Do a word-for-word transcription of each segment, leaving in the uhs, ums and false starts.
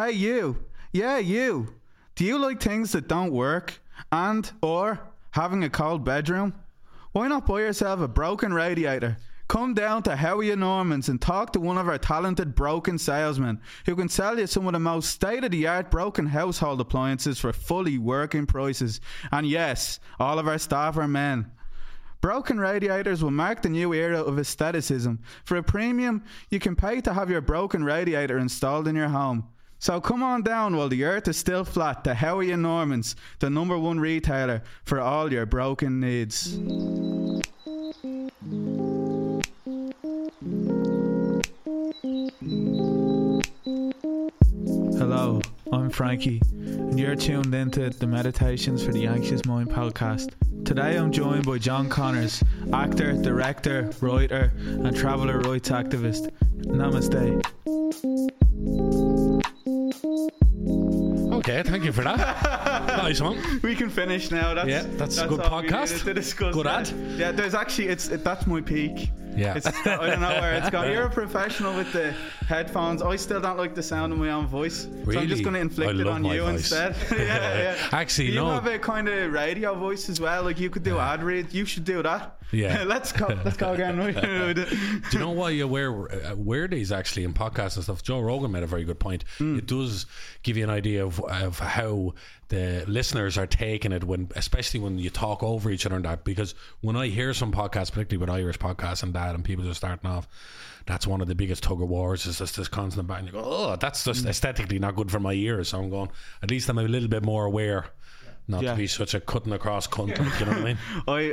Hey, you. Yeah, you. Do you like things that don't work? And, or, having a cold bedroom? Why not buy yourself a broken radiator? Come down to Howie and Norman's and talk to one of our talented broken salesmen who can sell you some of the most state-of-the-art broken household appliances for fully working prices. And yes, all of our staff are men. Broken radiators will mark the new era of aestheticism. For a premium, you can pay to have your broken radiator installed in your home. So come on down while the earth is still flat to Howie and Norman's, the number one retailer for all your broken needs. Hello, I'm Frankie, and you're tuned into the Meditations for the Anxious Mind podcast. Today I'm joined by John Connors, actor, director, writer, and traveller rights activist. Namaste. Okay, thank you for that. Nice one. We can finish now. That's, yeah, that's, that's a good podcast. To discuss good that. Ad. Yeah, there's actually, it's it, that's my peak. Yeah. It's, I don't know where it's gone. You're a professional with the headphones. I still don't like the sound of my own voice. Really? So I'm just going to inflict I it on you voice. Instead. yeah, yeah. Actually, you no. You have a kind of radio voice as well. Like you could do yeah. ad reads. You should do that. Yeah. let's go. Let's go again. Do you know why you wear, uh, wear these actually in podcasts and stuff? Joe Rogan made a very good point. Mm. It does give you an idea of, of how the listeners are taking it, when, especially when you talk over each other and that, because when I hear some podcasts, particularly with Irish podcasts and that, and people just starting off, that's one of the biggest tug of wars, is just this constant back, and you go, oh, that's just mm. aesthetically not good for my ears. So I'm going, at least I'm a little bit more aware, not yeah. to be such a cutting across cunt, yeah. you know what I mean?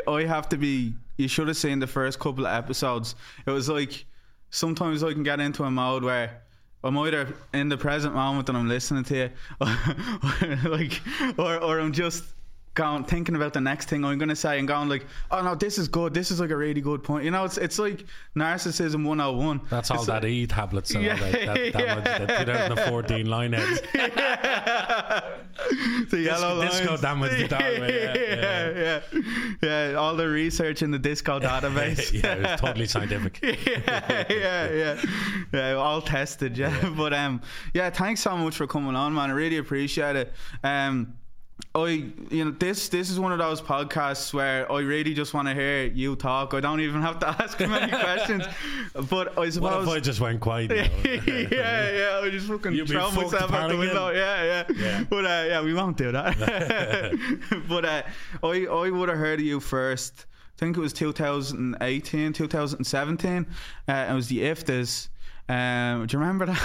I, I have to be, you should have seen the first couple of episodes. It was like, sometimes I can get into a mode where I'm either in the present moment and I'm listening to you, or, or like, or, or I'm just going thinking about the next thing I'm going to say and going like, oh no, this is good. This is like a really good point. You know, it's it's like narcissism one oh one. That's all it's that like, E tablets and yeah, all that, that, that yeah. damage, the twenty fourteen line heads. Yeah. The yellow lines. Disco damage the data. Yeah, yeah, yeah, yeah. All the research in the disco database. Yeah, it was totally scientific. yeah, yeah, yeah, yeah. All tested. Yeah, yeah. But um, yeah. Thanks so much for coming on, man. I really appreciate it. Um. I, you know, this this is one of those podcasts where I really just want to hear you talk. I don't even have to ask many questions. But I suppose, what if I just went quiet? yeah, yeah. I just fucking throw myself out the window. Yeah, yeah. yeah. But uh, yeah, we won't do that. But uh, I I would have heard of you first. I think it was two thousand eighteen, two thousand seventeen. Uh, it was the I F T As. Um, do you remember that?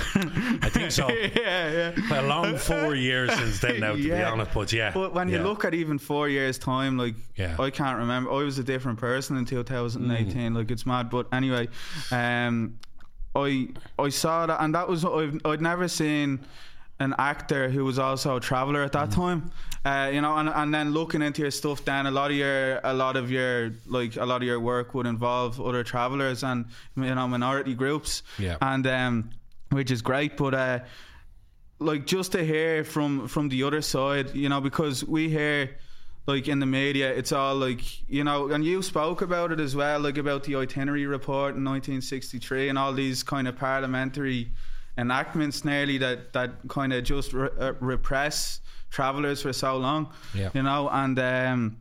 I think so. yeah, yeah. Well, a long four years since then now, to yeah. be honest. But yeah. But when yeah. you look at even four years time, like yeah. I can't remember. I was a different person in two thousand eighteen. Mm. Like it's mad. But anyway, um, I I saw that, and that was I've, I'd never seen an actor who was also a traveller at that mm. time. Uh, you know, and, and then looking into your stuff, Dan, a lot of your, a lot of your, like a lot of your work would involve other travellers and, you know, minority groups, yeah, and um, which is great. But uh, like just to hear from from the other side, you know, because we hear like in the media, it's all like, you know, and you spoke about it as well, like about the itinerary report in nineteen sixty-three and all these kind of parliamentary enactments, nearly that that kind of just re- uh, repress travellers for so long, yeah. you know, and um,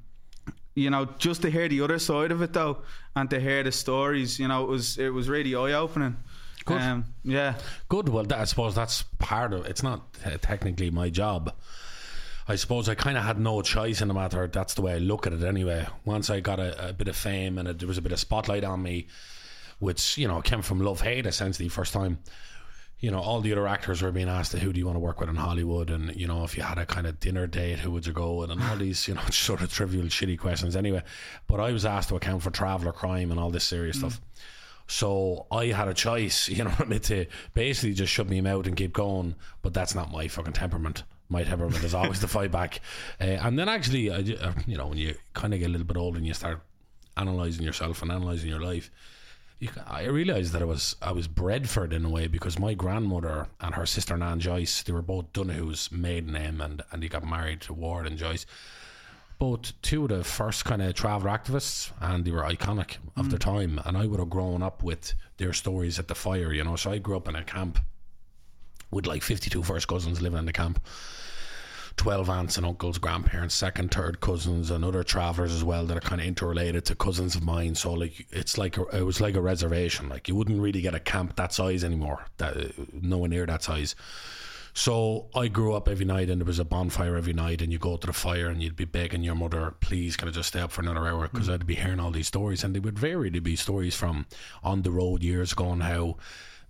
you know, just to hear the other side of it though, and to hear the stories, you know, it was it was really eye opening. Good, um, yeah, good. Well, that, I suppose that's part of. It's not uh, technically my job. I suppose I kind of had no choice in the matter. That's the way I look at it, anyway. Once I got a, a bit of fame and a, there was a bit of spotlight on me, which you know came from love hate essentially first time. You know, all the other actors were being asked, who do you want to work with in Hollywood? And, you know, if you had a kind of dinner date, who would you go with? And all these, you know, sort of trivial, shitty questions anyway. But I was asked to account for traveller crime and all this serious mm. stuff. So I had a choice, you know, to basically just shut me out and keep going. But that's not my fucking temperament. My temperament is always to fight back. Uh, and then actually, I, you know, when you kind of get a little bit older and you start analysing yourself and analysing your life, I realised that I was I was bred for it in a way, because my grandmother and her sister Nan Joyce, they were both Donahue's maiden name, and, and they got married to Ward and Joyce. Both two of the first kind of traveller activists, and they were iconic of mm. their time, and I would have grown up with their stories at the fire, you know. So I grew up in a camp with like fifty-two first cousins living in the camp, twelve aunts and uncles, grandparents, second, third cousins, and other travellers as well that are kind of interrelated to cousins of mine. So like, it's like a, it was like a reservation. Like you wouldn't really get a camp that size anymore. That nowhere near that size. So I grew up every night, and there was a bonfire every night, and you go to the fire and you'd be begging your mother, please can I just stay up for another hour, because mm. I'd be hearing all these stories, and they would vary. There'd be stories from on the road years ago and how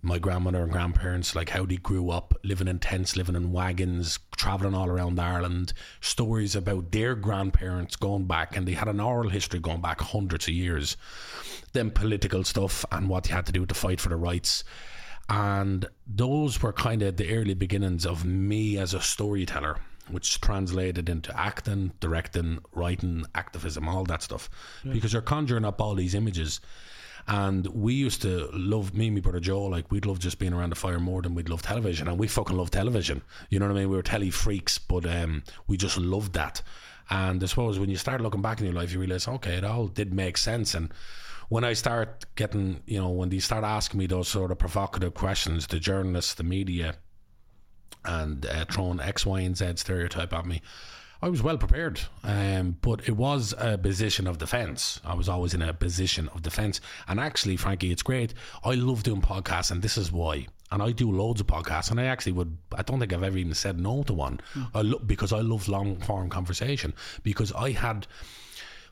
my grandmother and grandparents, like how they grew up living in tents, living in wagons, travelling all around Ireland. Stories about their grandparents going back, and they had an oral history going back hundreds of years. Then political stuff and what they had to do to fight for the rights. And those were kind of the early beginnings of me as a storyteller, which translated into acting, directing, writing, activism, all that stuff. Yeah. Because you're conjuring up all these images. And we used to love, me and my brother Joe, like we'd love just being around the fire more than we'd love television. And we fucking love television. You know what I mean? We were telly freaks, but um, we just loved that. And I suppose when you start looking back in your life, you realise, okay, it all did make sense. And when I start getting, you know, when they start asking me those sort of provocative questions, the journalists, the media, and uh, throwing X, Y, and Z stereotype at me, I was well prepared. Um, but it was a position of defence. I was always in a position of defence. And actually, Frankie, it's great. I love doing podcasts, and this is why. And I do loads of podcasts, and I actually would, I don't think I've ever even said no to one. Mm. I lo- because I love long-form conversation. Because I had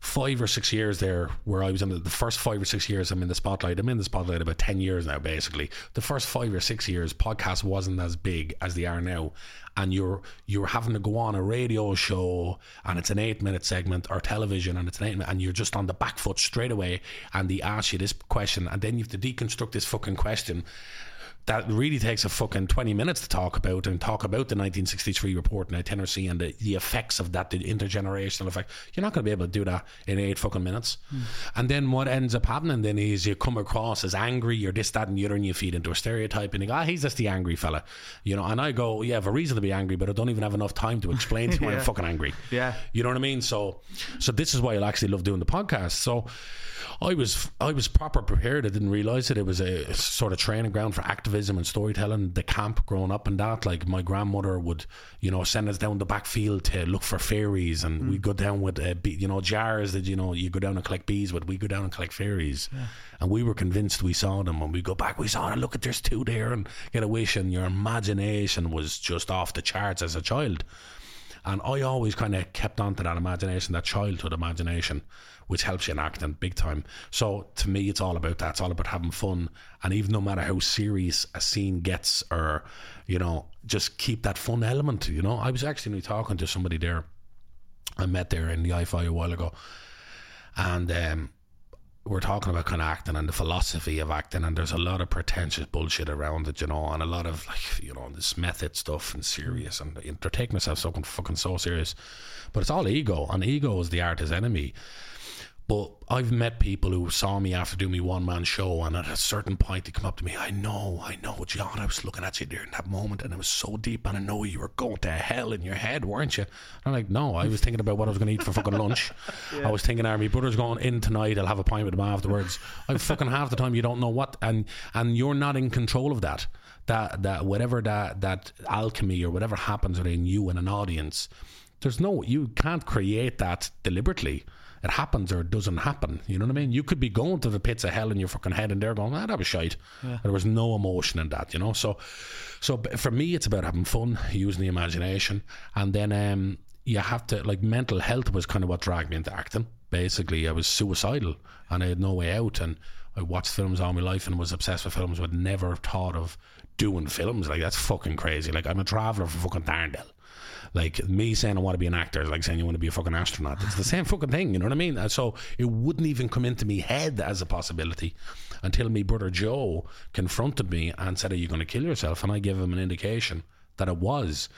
five or six years there where I was in the, the first five or six years I'm in the spotlight. I'm in the spotlight about ten years now, basically. The first five or six years, podcasts wasn't as big as they are now. And you're you're having to go on a radio show and it's an eight minute segment, or television and it's an eight minute, and you're just on the back foot straight away, and they ask you this question, and then you have to deconstruct this fucking question. That really takes a fucking twenty minutes to talk about, and talk about the nineteen sixty-three report and itinerary and the, the effects of that, the intergenerational effect. You're not going to be able to do that in eight fucking minutes. Mm. And then what ends up happening then is you come across as angry or this, that and the other, and you feed into a stereotype and you go, ah, he's just the angry fella. You know, and I go, yeah, I have a reason to be angry, but I don't even have enough time to explain to you yeah. why I'm fucking angry. Yeah. You know what I mean? So so this is why I actually love doing the podcast. So I was I was proper prepared. I didn't realise it. It was a sort of training ground for activism and storytelling. The camp growing up and that, like my grandmother would, you know, send us down the backfield to look for fairies, and mm. we'd go down with uh, be- you know jars that, you know, you go down and collect bees with. We go down and collect fairies, yeah. and we were convinced we saw them, and we go back, we saw them, look at, there's two there, and get a wish. And your imagination was just off the charts as a child, and I always kind of kept on to that imagination, that childhood imagination, which helps you in acting big time. So to me, it's all about that. It's all about having fun. And even no matter how serious a scene gets, or, you know, just keep that fun element, you know. I was actually talking to somebody there I met there in the I F I a while ago, and um, we're talking about kind of acting and the philosophy of acting, and there's a lot of pretentious bullshit around it, you know, and a lot of, like, you know, this method stuff and serious, and they're taking themselves so fucking so serious. But it's all ego, and ego is the artist's enemy. But I've met people who saw me after doing my one-man show, and at a certain point they come up to me, I know, I know, John, I was looking at you there in that moment, and it was so deep, and I know you were going to hell in your head, weren't you? And I'm like, no, I was thinking about what I was going to eat for fucking lunch. yeah. I was thinking, ah, my brother's going in tonight, I'll have a pint with him afterwards. I fucking half the time you don't know what, and and you're not in control of that. That that whatever that, that alchemy or whatever happens within you and an audience, there's no, you can't create that deliberately. It happens or it doesn't happen. You know what I mean? You could be going to the pits of hell in your fucking head, and they're going, ah, that was shite. Yeah. There was no emotion in that, you know? So so for me, it's about having fun, using the imagination. And then um, you have to, like, mental health was kind of what dragged me into acting. Basically, I was suicidal and I had no way out. And I watched films all my life and was obsessed with films, but never thought of doing films. Like, that's fucking crazy. Like, I'm a traveller for fucking Darndale. Like, me saying I want to be an actor is like saying you want to be a fucking astronaut. It's the same fucking thing, you know what I mean? And so it wouldn't even come into me head as a possibility until me brother Joe confronted me and said, are you going to kill yourself? And I gave him an indication that it was,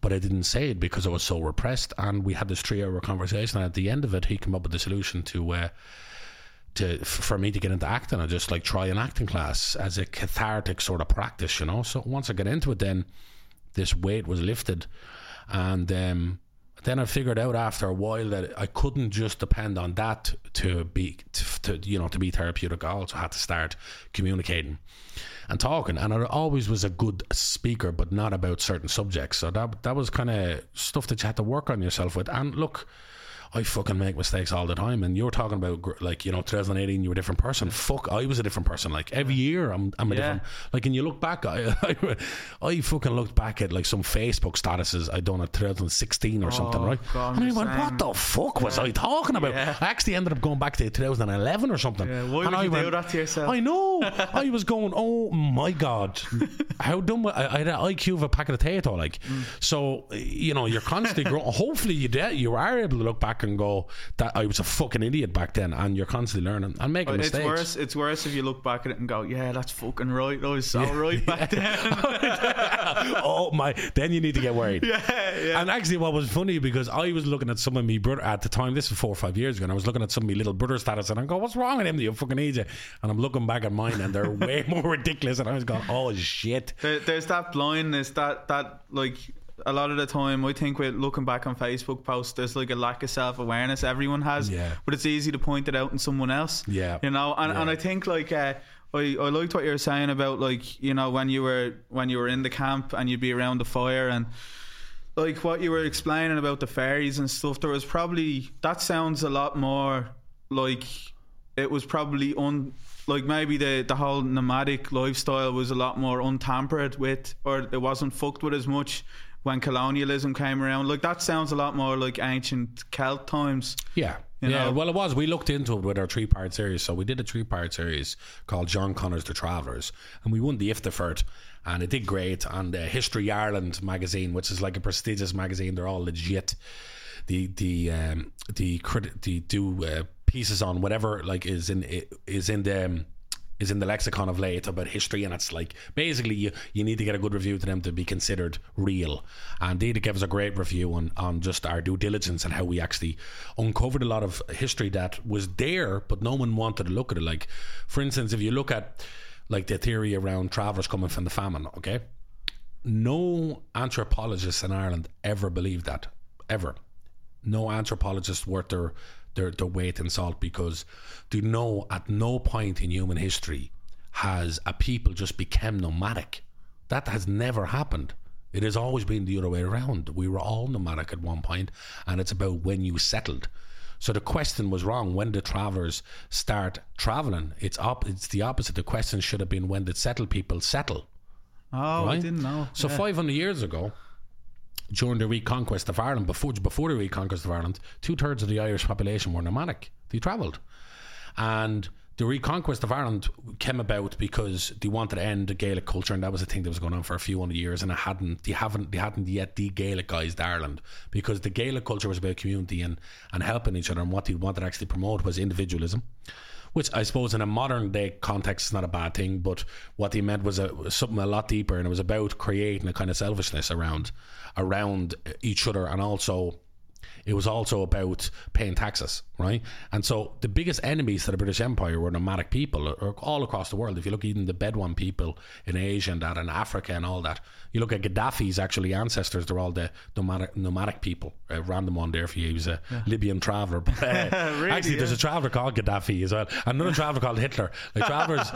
but I didn't say it because I was so repressed. And we had this three hour conversation, and at the end of it he came up with the solution to uh, to for me to get into acting. I just, like, try an acting class as a cathartic sort of practice, you know. So once I got into it, then this weight was lifted. And um, then I figured out after a while that I couldn't just depend on that to be, to, to, you know, to be therapeutic. I also had to start communicating and talking. And I always was a good speaker, but not about certain subjects. So that that was kind of stuff that you had to work on yourself with. And look, I fucking make mistakes all the time. And you were talking about, like, you know, twenty eighteen, you were a different person. Yeah. Fuck, I was a different person. Like, every year I'm I'm a yeah. different... Like, and you look back, I, I I fucking looked back at, like, some Facebook statuses I done at twenty sixteen or oh, something, right? God, and I went, same. What the fuck yeah. was I talking about? Yeah. I actually ended up going back to twenty eleven or something. Yeah. Why and would I you went, do that to yourself? I know. I was going, oh, my God. How dumb... I, I had an I Q of a packet of potato, like. Mm. So, you know, you're constantly growing. Hopefully you, de- you are able to look back and go that I was a fucking idiot back then, and you're constantly learning and making it's mistakes. Worse, it's worse if you look back at it and go, yeah, that's fucking right, I was so yeah. right back then. Oh my, then you need to get worried. Yeah, yeah. And actually what was funny, because I was looking at some of me brother at the time, this was four or five years ago, and I was looking at some of me little brother status and I go, what's wrong with him, you fucking idiot? And I'm looking back at mine and they're way more ridiculous, and I was going, oh shit. There, there's that blindness that, that like a lot of the time I think we're looking back on Facebook posts, there's like a lack of self awareness everyone has, yeah. but it's easy to point it out in someone else, yeah, you know. And, yeah. and I think like uh, I, I liked what you were saying about, like, you know, when you were when you were in the camp and you'd be around the fire, and like what you were explaining about the fairies and stuff, there was probably, that sounds a lot more like it was probably un like maybe the, the whole nomadic lifestyle was a lot more untampered with, or it wasn't fucked with as much when colonialism came around. Like that sounds a lot more like ancient Celt times. Yeah. You yeah, know? Well, it was. We looked into it with our three-part series. So we did a three-part series called John Connors, The Travellers, and we won the I F T A for it, and it did great. And the History Ireland magazine, which is like a prestigious magazine, they're all legit. The the um, the crit- the do uh, pieces on whatever like is in is in the. Um, is in the lexicon of late about history, and it's like basically you, you need to get a good review to them to be considered real. And they gave us a great review on, on just our due diligence and how we actually uncovered a lot of history that was there but no one wanted to look at it. Like, for instance, if you look at like the theory around travellers coming from the famine, okay, no anthropologists in Ireland ever believed that, ever. No anthropologists worth their Their, their weight in salt, because they know at no point in human history has a people just become nomadic. That has never happened. It has always been the other way around. We were all nomadic at one point, and it's about when you settled. So the question was wrong. When did travellers start travelling? It's op- it's the opposite. The question should have been, when did settled people settle? Oh, right? I didn't know. So yeah. five hundred years ago, during the reconquest of Ireland, before before the reconquest of Ireland, two thirds of the Irish population were nomadic. They travelled, and the reconquest of Ireland came about because they wanted to end the Gaelic culture, and that was a thing that was going on for a few hundred years. And it hadn't, they haven't, they hadn't yet de-Gaelicized Ireland, because the Gaelic culture was about community and and helping each other. And what they wanted to actually promote was individualism, which I suppose in a modern day context is not a bad thing, but what they meant was a, something a lot deeper, and it was about creating a kind of selfishness around around each other, and also it was also about paying taxes, right? And so the biggest enemies to the British Empire were nomadic people, or all across the world. If you look even the Bedouin people in Asia and that, and Africa and all that, you look at Gaddafi's actually ancestors, they're all the nomadic, nomadic people. A random one there for you, he was a yeah. Libyan traveller. But, uh, really, actually, yeah. there's a traveller called Gaddafi as well. Another traveller called Hitler. Like travellers,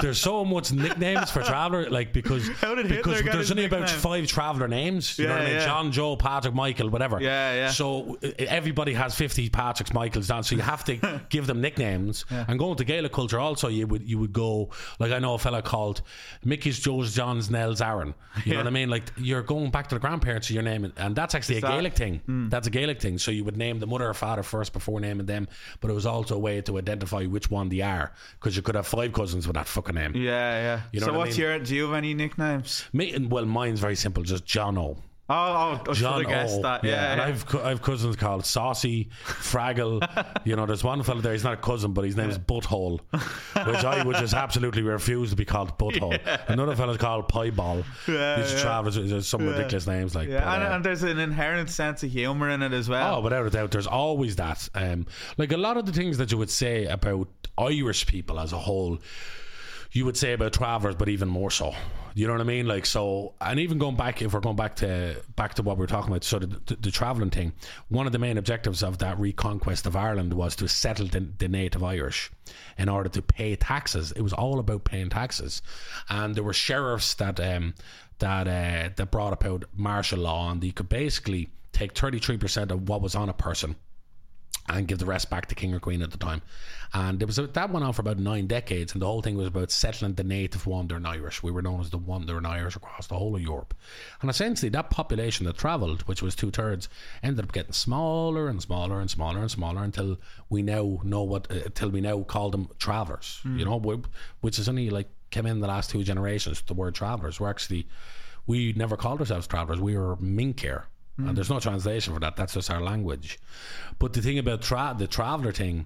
there's so much nicknames for traveller, like because, because there's only nickname? About five traveller names. You yeah, know what I mean? Yeah. John, Joe, Patrick, Michael, whatever. Yeah, yeah. So everybody has fifty Patricks, Michaels, down, so you have to give them nicknames. Yeah. And going to Gaelic culture also, you would you would go, like I know a fella called Mickey's, Joe's, John's, Nell's, Aaron. You yeah. know what I mean? Like you're going back to the grandparents of your name, and that's actually Is a that, Gaelic thing. Mm. That's a Gaelic thing. So you would name the mother or father first before naming them, but it was also a way to identify which one they are, because you could have five cousins with that fucking name. Yeah, yeah. You know so what what's I mean? your? Do you have any nicknames? Me, well, mine's very simple, just John O. Oh, oh, I should have guessed that. Yeah, yeah. And I've I've cousins called Saucy, Fraggle. You know, there's one fella there, he's not a cousin, but his name yeah. is Butthole, which I would just absolutely refuse to be called Butthole. Yeah. Another fella's called Pieball. Yeah, these yeah. travellers, there's some yeah. ridiculous names like yeah. that. And, and there's an inherent sense of humour in it as well. Oh, without a doubt, there's always that. Um, like a lot of the things that you would say about Irish people as a whole, you would say about Travers, but even more so. You know what I mean? Like, so, and even going back, if we're going back to back to what we were talking about, so the, the, the travelling thing, one of the main objectives of that reconquest of Ireland was to settle the, the native Irish in order to pay taxes. It was all about paying taxes. And there were sheriffs that um, that uh, that brought about martial law, and you could basically take thirty-three percent of what was on a person and give the rest back to king or queen at the time. And it was a, that went on for about nine decades, and the whole thing was about settling the native wandering Irish. We were known as the wandering Irish across the whole of Europe. And essentially that population that travelled, which was two thirds, ended up getting smaller and smaller and smaller and smaller until we now know what uh, till we now call them travellers. Mm. You know, we, which is only like came in the last two generations, the word travellers. We're actually, we never called ourselves travellers, we were Minker. And there's no translation for that. That's just our language. But the thing about tra- the traveller thing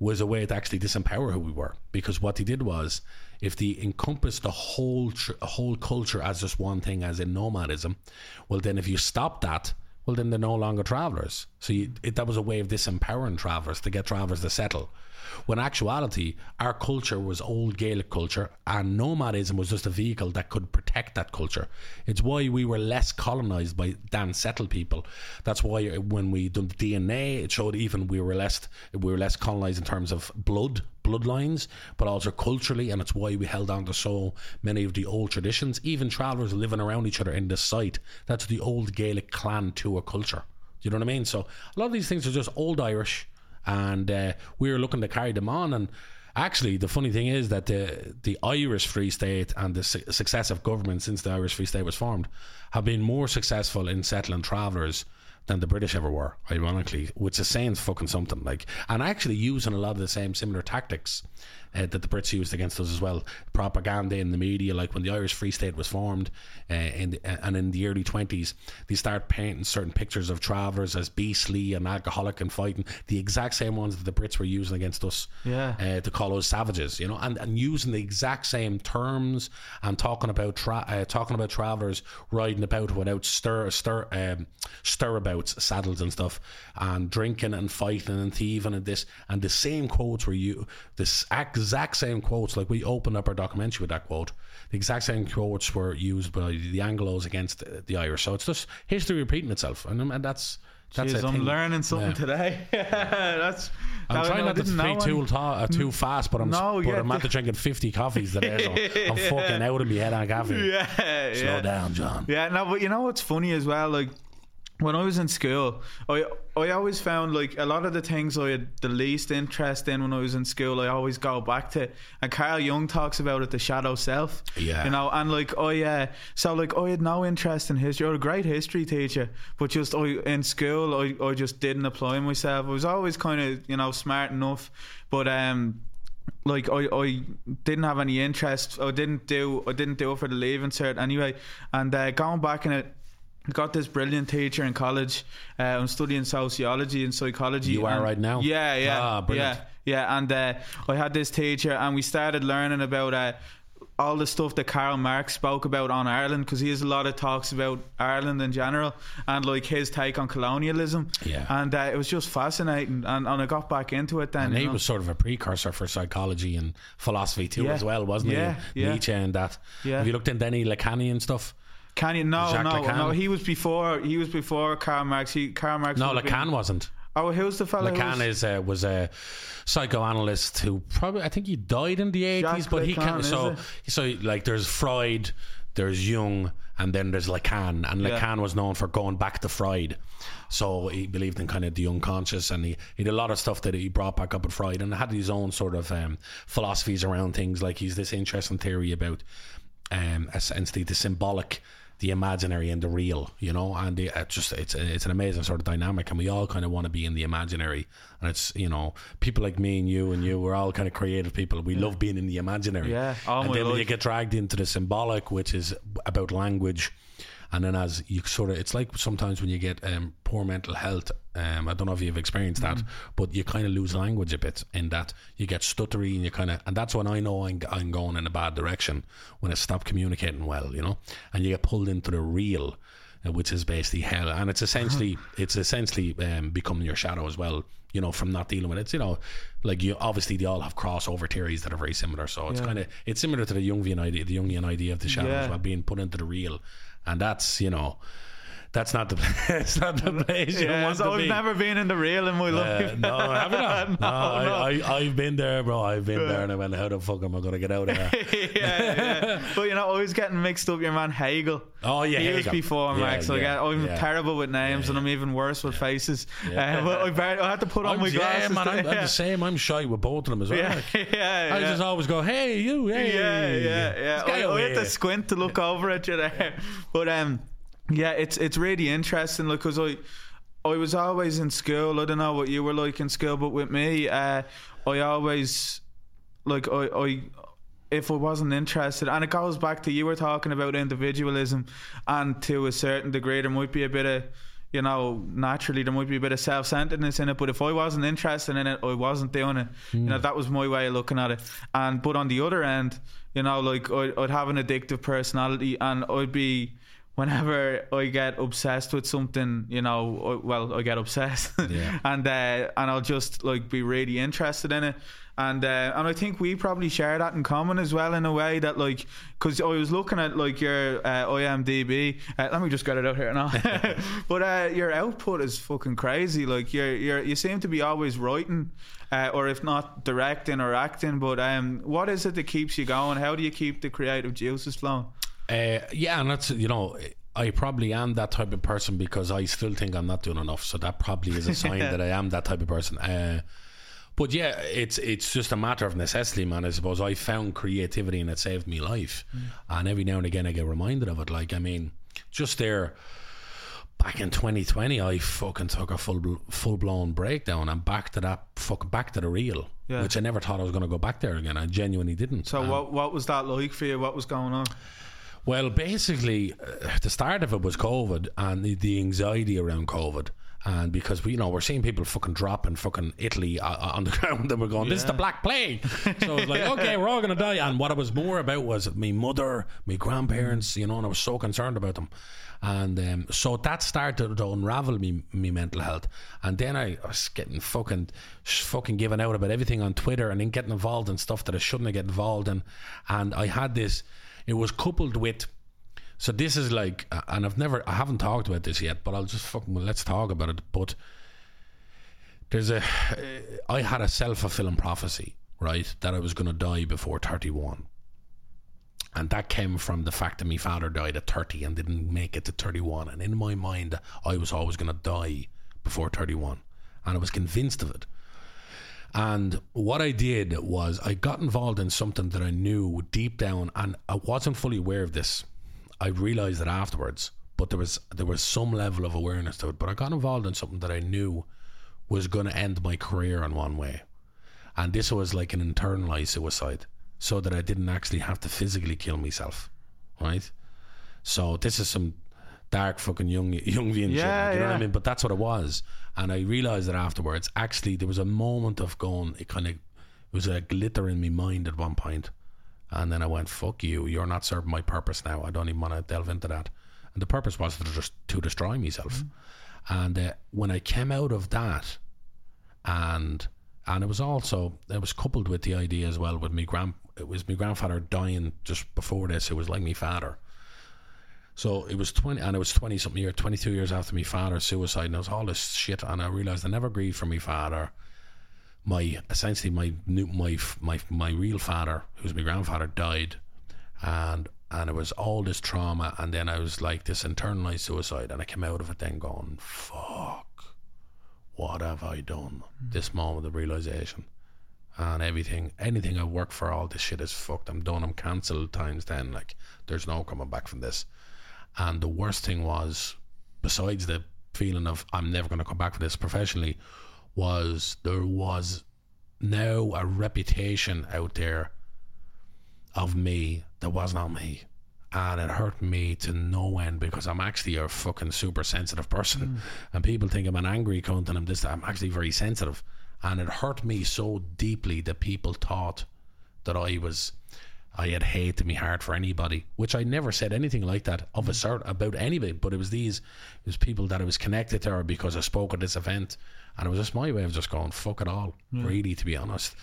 was a way to actually disempower who we were, because what he did was, if they encompassed the whole tr- whole culture as just one thing, as in nomadism, well then if you stop that, well then they're no longer travellers. So you, it, that was a way of disempowering travellers, to get travellers to settle. When in actuality, our culture was old Gaelic culture, and nomadism was just a vehicle that could protect that culture. It's why we were less colonised by than settled people. That's why when we done the D N A, it showed even we were less we were less colonised in terms of blood, bloodlines, but also culturally, and it's why we held on to so many of the old traditions. Even travellers living around each other in the site, that's the old Gaelic clan to a culture. Do you know what I mean? So a lot of these things are just old Irish, and uh, we were looking to carry them on. And actually the funny thing is that the the Irish Free State and the su- successive governments since the Irish Free State was formed have been more successful in settling travellers than the British ever were, ironically, which is saying fucking something. Like, and actually using a lot of the same similar tactics uh, that the Brits used against us as well. Propaganda in the media, like when the Irish Free State was formed uh, in the, uh, and in the early twenties, they start painting certain pictures of travellers as beastly and alcoholic and fighting, the exact same ones that the Brits were using against us, yeah. uh, to call us savages, you know, and, and using the exact same terms and talking about tra- uh, talking about travellers riding about without stir stir um, stir about saddles and stuff, and drinking and fighting and thieving and this, and the same quotes were you this exact same quotes. Like, we opened up our documentary with that quote. The exact same quotes were used by the Anglos against the Irish. So it's just history repeating itself, and, and that's that's Jeez, I'm thing. learning something yeah. today. that's I'm that, trying no, not to speak too, ta- too fast, but I'm no, sp- yeah, but I'm after drinking fifty coffees today, so I'm yeah. fucking out of my head on coffee. Yeah, slow yeah. down, John. Yeah, no, but you know what's funny as well, like. When I was in school, I I always found like a lot of the things I had the least interest in when I was in school, I always go back to. And Carl Jung talks about it, the shadow self. Yeah. You know, and like I uh, so like I had no interest in history. I was a great history teacher, but just I in school I, I just didn't apply myself. I was always kind of, you know, smart enough, but um. Like I, I didn't have any interest. I didn't do I didn't do it for the Leaving Cert anyway. And uh, going back in it. Got this brilliant teacher in college. Uh, I'm studying sociology and psychology. You are and, right now? Yeah, yeah. Ah, brilliant. Yeah, yeah. And uh, I had this teacher, and we started learning about uh, all the stuff that Karl Marx spoke about on Ireland, because he has a lot of talks about Ireland in general, and like his take on colonialism. Yeah. And uh, it was just fascinating, and, and I got back into it then. And he know? was sort of a precursor for psychology and philosophy too, yeah. as well, wasn't yeah, he? Yeah. Nietzsche and that. Yeah. Have you looked into any Lacanian stuff? Can you? No, Jacques no, Lacan. no. He was before. He was before Karl Marx. He, Karl Marx. No, Lacan been, wasn't. Oh, who's the fellow? Lacan was, is uh, was a psychoanalyst who probably I think he died in the eighties. But Lacan, he can so it? so like there's Freud, there's Jung, and then there's Lacan, and Lacan yeah. was known for going back to Freud. So he believed in kind of the unconscious, and he, he did a lot of stuff that he brought back up at Freud, and had his own sort of um, philosophies around things. Like he's this interesting theory about um, essentially the symbolic, the imaginary and the real, you know, and the, it just it's it's an amazing sort of dynamic, and we all kind of want to be in the imaginary, and it's, you know, people like me and you and you, we're all kind of creative people. We yeah. love being in the imaginary, yeah. Oh, and then you get dragged into the symbolic, which is about language, and then as you sort of, it's like sometimes when you get um, poor mental health. Um, I don't know if you've experienced that, mm. but you kind of lose language a bit in that you get stuttery, and you kind of, and that's when I know I'm, I'm going in a bad direction, when I stop communicating well, you know, and you get pulled into the real. which is basically hell. And it's essentially it's essentially um, becoming your shadow as well, you know, from not dealing with it. It's, you know, like, you obviously they all have crossover theories that are very similar, so it's yeah. kind of it's similar to the Jungian idea the Jungian idea of the shadow yeah. as well, being put into the real. And that's, you know, that's not the place. Not the place. You yeah, want so to I've be. never been in the real in my life. Uh, no, I haven't. No, no, I, no. I, I've been there, bro. I've been there, and I went, how the fuck am I gonna get out of here? yeah, yeah. But you know, I was getting mixed up. Your man Hegel. Oh yeah, he Hegel. was before Marx. Yeah, yeah, so I'm yeah. terrible with names, yeah. and I'm even worse with yeah. faces. Yeah. Uh, well, I, bar- I had to put on I'm, my glasses. Yeah, man, I'm, yeah. I'm the same. I'm shy with both of them as well. Yeah, like, yeah, I yeah. just always go, hey, you, hey, yeah, yeah, yeah. I, I had to squint to look over at you there, but um. Yeah, it's it's really interesting, like, because I, I was always in school, I don't know what you were like in school, but with me, uh, I always, like, I, I if I wasn't interested, and it goes back to, you were talking about individualism, and to a certain degree there might be a bit of, you know, naturally there might be a bit of self-centeredness in it, but if I wasn't interested in it, I wasn't doing it. Mm. You know, that was my way of looking at it. And but on the other end, you know, like, I, I'd have an addictive personality, and I'd be... Whenever I get obsessed with something, you know, I, well, I get obsessed, yeah. and uh, and I'll just like be really interested in it, and uh, and I think we probably share that in common as well, in a way that, like, because I was looking at like your uh, I M D B. Uh, let me just get it out here now. But uh, your output is fucking crazy. Like you're you're you seem to be always writing, uh, or if not directing or acting. But um, what is it that keeps you going? How do you keep the creative juices flowing? Uh, yeah, and that's, you know, I probably am that type of person because I still think I'm not doing enough, so that probably is a sign that I am that type of person. Uh, but yeah, it's it's just a matter of necessity, man. I suppose I found creativity and it saved me life, mm. and every now and again I get reminded of it. Like, I mean, just there back in twenty twenty, I fucking took a full full blown breakdown and back to that fuck back to the real. Yeah. Which I never thought I was going to go back there again. I genuinely didn't. So um, what what was that like for you? What was going on? Well, basically, uh, the start of it was COVID and the, the anxiety around COVID. And because, we, you know, we're seeing people fucking drop in fucking Italy uh, on the ground, and we're going, this yeah. is the Black Plague. So it's like, okay, we're all going to die. And what it was more about was me mother, my grandparents, you know, and I was so concerned about them. And um, so that started to unravel me, me mental health. And then I was getting fucking fucking given out about everything on Twitter, and then getting involved in stuff that I shouldn't have got involved in. And I had this... It was coupled with, so this is like, and I've never, I haven't talked about this yet, but I'll just fucking, well, let's talk about it. But there's a, I had a self-fulfilling prophecy, right, that I was going to die before thirty-one. And that came from the fact that my father died at thirty and didn't make it to thirty-one. And in my mind, I was always going to die before thirty-one. And I was convinced of it. And what I did was I got involved in something that I knew deep down, and I wasn't fully aware of this. I realized it afterwards, but there was there was some level of awareness to it. But I got involved in something that I knew was going to end my career in one way. And this was like an internalized suicide, so that I didn't actually have to physically kill myself, right? So this is some dark fucking Jung, Jungian yeah, shit, you know yeah. what I mean? But that's what it was. And I realised that afterwards, actually, there was a moment of going, it kind of, it was a glitter in my mind at one point. And then I went, fuck you, you're not serving my purpose now. I don't even want to delve into that. And the purpose was to, just, to destroy myself. Mm-hmm. And uh, when I came out of that, and and it was also, it was coupled with the idea as well with me grand, it was my grandfather dying just before this. It was like my father. So it was twenty, and it was twenty something year, twenty-two years after my father's suicide, and it was all this shit. And I realized I never grieved for my father. My essentially my new my my my real father, who's my grandfather, died, and and it was all this trauma. And then I was like this internalized suicide, and I came out of it then going, "Fuck, what have I done?" Mm-hmm. This moment of realization, and everything, anything I worked for, all this shit is fucked. I'm done. I'm cancelled times ten. Like, there's no coming back from this. And the worst thing was, besides the feeling of I'm never going to come back for this professionally, was there was now a reputation out there of me that was not me. And it hurt me to no end, because I'm actually a fucking super sensitive person. Mm. And people think I'm an angry cunt and I'm this, I'm actually very sensitive. And it hurt me so deeply that people thought that I was I had hate in my heart for anybody, which I never said anything like that of a sort about anybody, but it was these, it was people that I was connected to, or because I spoke at this event, and it was just my way of just going, fuck it all, yeah. really, to be honest.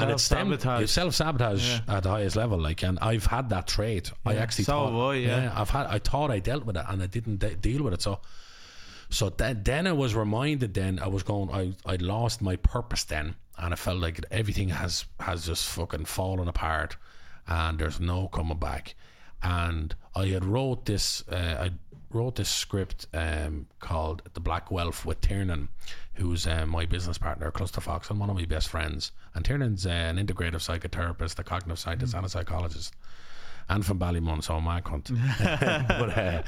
And it's self-sabotage. Self-sabotage yeah. at the highest level, like, and I've had that trait. Yeah. I actually so thought, boy, yeah. yeah, I've had, I thought I dealt with it, and I didn't de- deal with it. So, so then, then I was reminded. Then I was going, I, I lost my purpose. Then, and I felt like everything has has just fucking fallen apart, and there's no coming back. And I had wrote this, uh, I wrote this script um, called The Black Welf with Tiernan, who's uh, my business partner, Cluster Fox, and one of my best friends. And Tiernan's uh, an integrative psychotherapist, a cognitive scientist, mm. and a psychologist, and from Ballymun, so I'm a cunt. but, uh,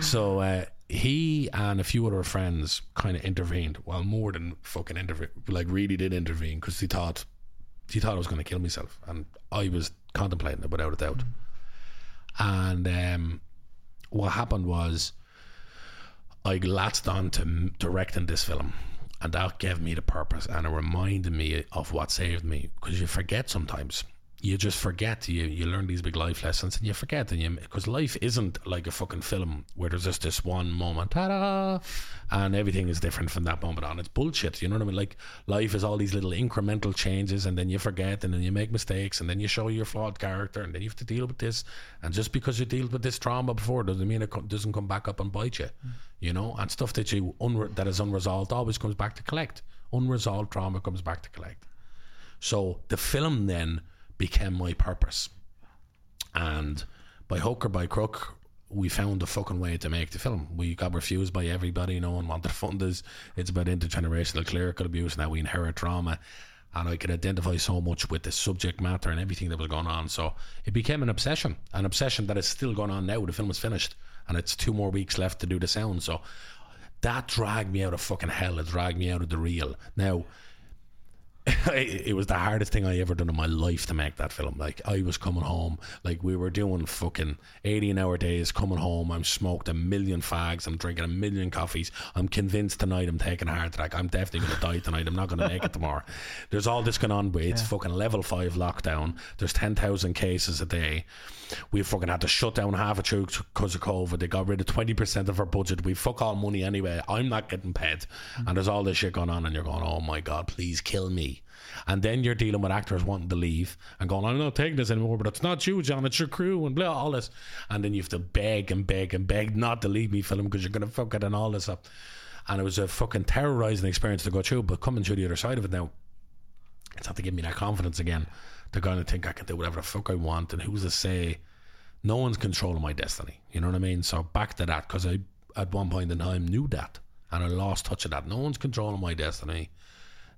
so uh, he and a few other friends kind of intervened. Well, more than fucking intervene, like really did intervene, because he thought, he thought I was going to kill myself, and I was contemplating it without a doubt. Mm. And um, what happened was I latched on to directing this film, and that gave me the purpose, and it reminded me of what saved me, because you forget sometimes. You just forget. You you learn these big life lessons and you forget, and you, because life isn't like a fucking film where there's just this one moment, ta-da, and everything is different from that moment on. It's bullshit. You know what I mean? Like, life is all these little incremental changes, and then you forget, and then you make mistakes, and then you show your flawed character, and then you have to deal with this. And just because you dealt with this trauma before doesn't mean it doesn't come back up and bite you. Mm. You know, and stuff that you unre- that is unresolved always comes back to collect. Unresolved trauma comes back to collect. So the film then became my purpose, and by hook or by crook, we found a fucking way to make the film. We got refused by everybody. No one wanted to fund us. It's about intergenerational clerical abuse and how we inherit trauma, and I could identify so much with the subject matter and everything that was going on. So it became an obsession, an obsession that is still going on now. The film is finished, and it's two more weeks left to do the sound. So that dragged me out of fucking hell. It dragged me out of the real. Now, it was the hardest thing I ever done in my life to make that film. Like, I was coming home, like, we were doing fucking eighteen hour days, coming home, I'm smoked a million fags, I'm drinking a million coffees, I'm convinced tonight I'm taking a heart attack, I'm definitely going to die tonight, I'm not going to make it tomorrow. There's all this going on, but it's yeah. fucking level five lockdown, there's ten thousand cases a day, we fucking had to shut down half a church because of COVID, they got rid of twenty percent of our budget, we fuck all money anyway, I'm not getting paid, mm-hmm. and there's all this shit going on, and you're going, oh my god, please kill me. And then you're dealing with actors wanting to leave and going, I'm not taking this anymore, but it's not you, John, it's your crew, and blah, all this. And then you have to beg and beg and beg not to leave me film, because you're going to fuck it and all this up. And it was a fucking terrorizing experience to go through, but coming through the other side of it now, it's had to give me that confidence again to kind of think I can do whatever the fuck I want, and who's to say no one's controlling my destiny, you know what I mean? So back to that, because I at one point in time knew that, and I lost touch of that. No one's controlling my destiny.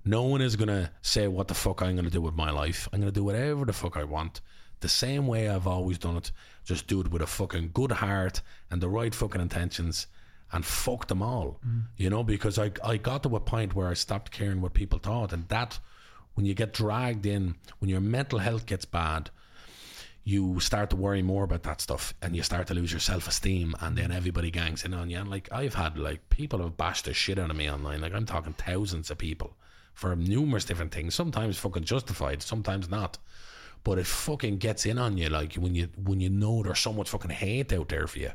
No one is going to say what the fuck I'm going to do with my life. I'm going to do whatever the fuck I want. The same way I've always done it. Just do it with a fucking good heart and the right fucking intentions, and fuck them all. Mm. You know, because I, I got to a point where I stopped caring what people thought. And that, when you get dragged in, when your mental health gets bad, you start to worry more about that stuff, and you start to lose your self-esteem, and then everybody gangs in on you. And like, I've had, like, people have bashed the shit out of me online. Like, I'm talking thousands of people. For numerous different things, sometimes fucking justified, sometimes not, but it fucking gets in on you, like, when you when you know there's so much fucking hate out there for you,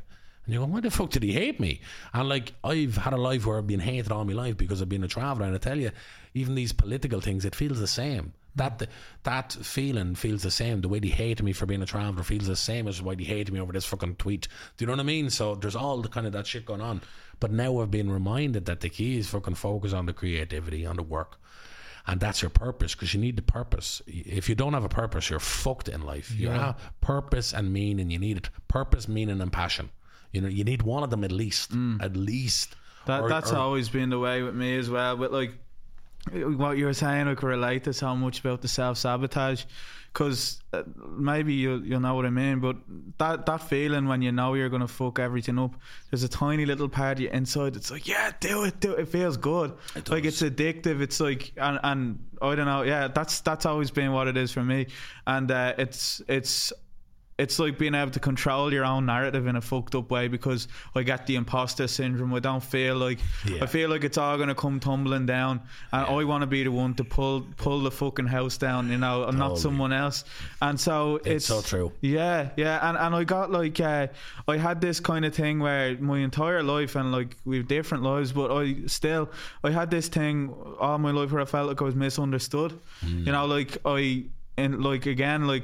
and you go, why the fuck did he hate me? And like, I've had a life where I've been hated all my life because I've been a traveller, and I tell you, even these political things, it feels the same. That that feeling feels the same. The way they hated me for being a traveller feels the same as why they hated me over this fucking tweet. Do you know what I mean? So there's all the kind of that shit going on. But now I've been reminded that the key is fucking focus on the creativity, on the work. And that's your purpose, because you need the purpose. If you don't have a purpose, you're fucked in life. You yeah. have purpose and meaning. You need it. Purpose, meaning, and passion. You know, you need one of them at least. Mm. At least. That or, That's or, always been the way with me as well. But like, what you were saying, I could relate to so much about the self-sabotage, because maybe you you know what I mean, but that, that feeling when you know you're going to fuck everything up, there's a tiny little part of you inside that's like, yeah, do it, do it, it feels good. It like, it's addictive, it's like, and, and I don't know, yeah, that's that's always been what it is for me, and uh, it's it's it's like being able to control your own narrative in a fucked up way, because I got the imposter syndrome. I don't feel like yeah. I feel like it's all going to come tumbling down, and yeah. I want to be the one to pull pull the fucking house down, you know, and totally. Not someone else. And so it's, it's so true. Yeah, yeah. And, and I got like uh, I had this kind of thing where my entire life, and like we've different lives, but I still I had this thing all my life where I felt like I was misunderstood. Mm. You know, like I and like again like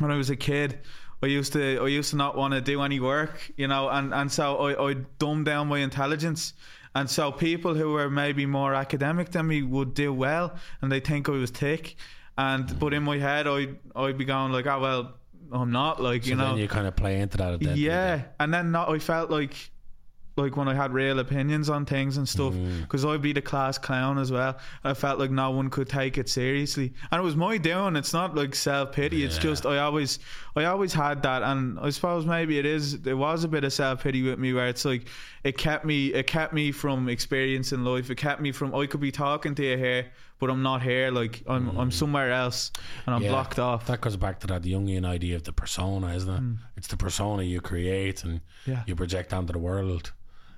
when I was a kid, I used to I used to not want to do any work, you know, and, and so I, I dumbed down my intelligence. And so people who were maybe more academic than me would do well, and they think I was thick. And but in my head I I'd be going like, oh well, I'm not, like, so you know. And you kind of play into that. At yeah, that. And then not, I felt like like when I had real opinions on things and stuff, because mm. I'd be the class clown as well. I felt like no one could take it seriously, and it was my doing. It's not like self-pity, yeah. it's just I always I always had that. And I suppose maybe it is there was a bit of self-pity with me, where it's like it kept me it kept me from experiencing life. It kept me from, I could be talking to you here, but I'm not here, like I'm mm. I'm somewhere else, and I'm yeah, blocked off. That goes back to that Jungian idea of the persona, isn't it? Mm. It's the persona you create and yeah. you project onto the world.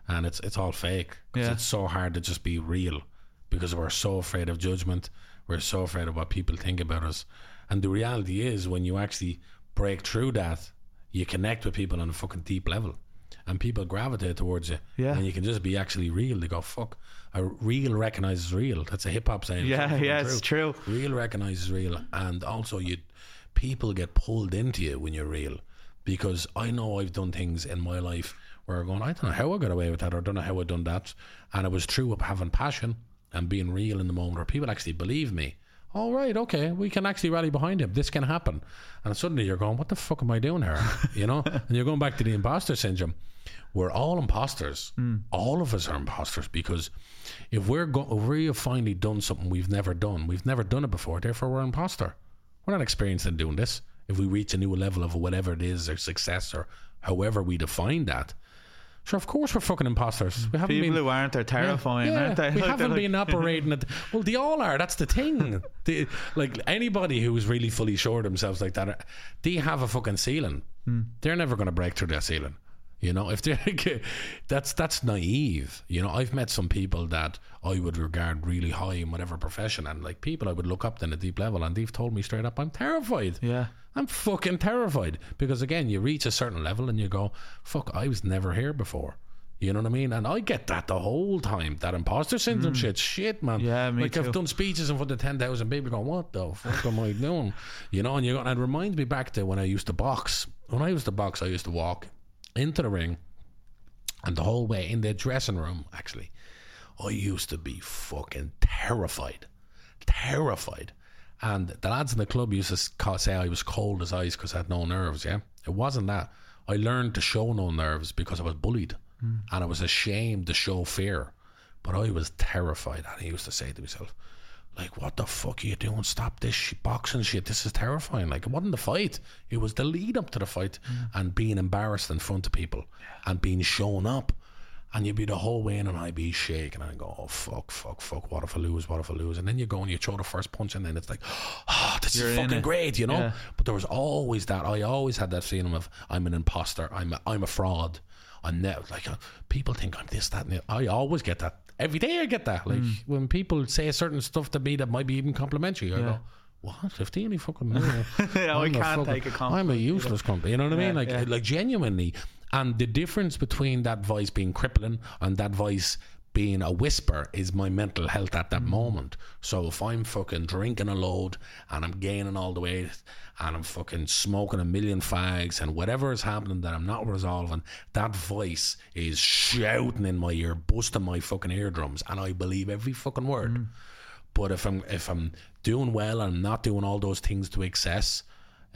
And it's it's all fake, because yeah. it's so hard to just be real, because we're so afraid of judgment, we're so afraid of what people think about us. And the reality is, when you actually break through that, you connect with people on a fucking deep level, and people gravitate towards you, yeah. and you can just be actually real. They go, fuck, a real recognizes real. That's a hip hop saying. Yeah, yeah, true. It's true. Real recognizes real. And also, you people get pulled into you when you're real, because I know I've done things in my life where I'm going, I don't know how I got away with that, or I don't know how I done that. And it was true of having passion and being real in the moment, where people actually believe me. All right, okay, we can actually rally behind him. This can happen. And suddenly you're going, what the fuck am I doing here? You know? And you're going back to the imposter syndrome. We're all imposters. Mm. All of us are imposters, because if we're go- if we have finally done something we've never done, we've never done it before, therefore we're an imposter. We're not experienced in doing this. If we reach a new level of whatever it is, or success, or however we define that, sure, of course we're fucking imposters. We haven't People been, who aren't are terrifying, yeah, aren't they? We like, haven't like, been operating at... Well, they all are. That's the thing. They, like anybody who's really fully sure of themselves like that, they have a fucking ceiling. Mm. They're never going to break through that ceiling. You know, if they're... that's, that's naive. You know, I've met some people that I would regard really high in whatever profession, and like people I would look up to on a deep level, and they've told me straight up, I'm terrified. Yeah. I'm fucking terrified, because again, you reach a certain level and you go, fuck, I was never here before. You know what I mean? And I get that the whole time, that imposter syndrome mm. shit. Shit, man. Yeah, me Like too. I've done speeches in front of ten thousand people going, what the fuck am I doing? You know, and, you go, and it reminds me back to when I used to box. When I used to box, I used to walk into the ring, and the whole way in the dressing room, actually, I used to be fucking terrified. Terrified. And the lads in the club used to say I was cold as ice because I had no nerves, yeah? It wasn't that. I learned to show no nerves because I was bullied. Mm. And I was ashamed to show fear. But I was terrified. And I used to say to myself, like, what the fuck are you doing? Stop this sh- boxing shit. This is terrifying. Like, it wasn't the fight. It was the lead up to the fight. Mm. And being embarrassed in front of people. Yeah. And being shown up. And you'd be the whole way in, and I'd be shaking, and I'd go, oh fuck, fuck, fuck, what if I lose, what if I lose? And then you go and you throw the first punch, and then it's like, oh, this You're is fucking it. Great, you know? Yeah. But there was always that, I always had that feeling of, I'm an imposter, I'm a, I'm a fraud. I'm ne- like, uh, people think I'm this, that, and the, I always get that. Every day I get that. Like, mm. when people say certain stuff to me that might be even complimentary, I yeah. go, what? fifteen you fucking yeah, I can't fucking, take a compliment. I'm a useless compliment, you know what I mean? Yeah, like, yeah. like genuinely. And the difference between that voice being crippling and that voice being a whisper is my mental health at that moment. So if I'm fucking drinking a load and I'm gaining all the weight and I'm fucking smoking a million fags and whatever is happening that I'm not resolving, that voice is shouting in my ear, busting my fucking eardrums, and I believe every fucking word. Mm. But if I'm if I'm doing well and I'm not doing all those things to excess,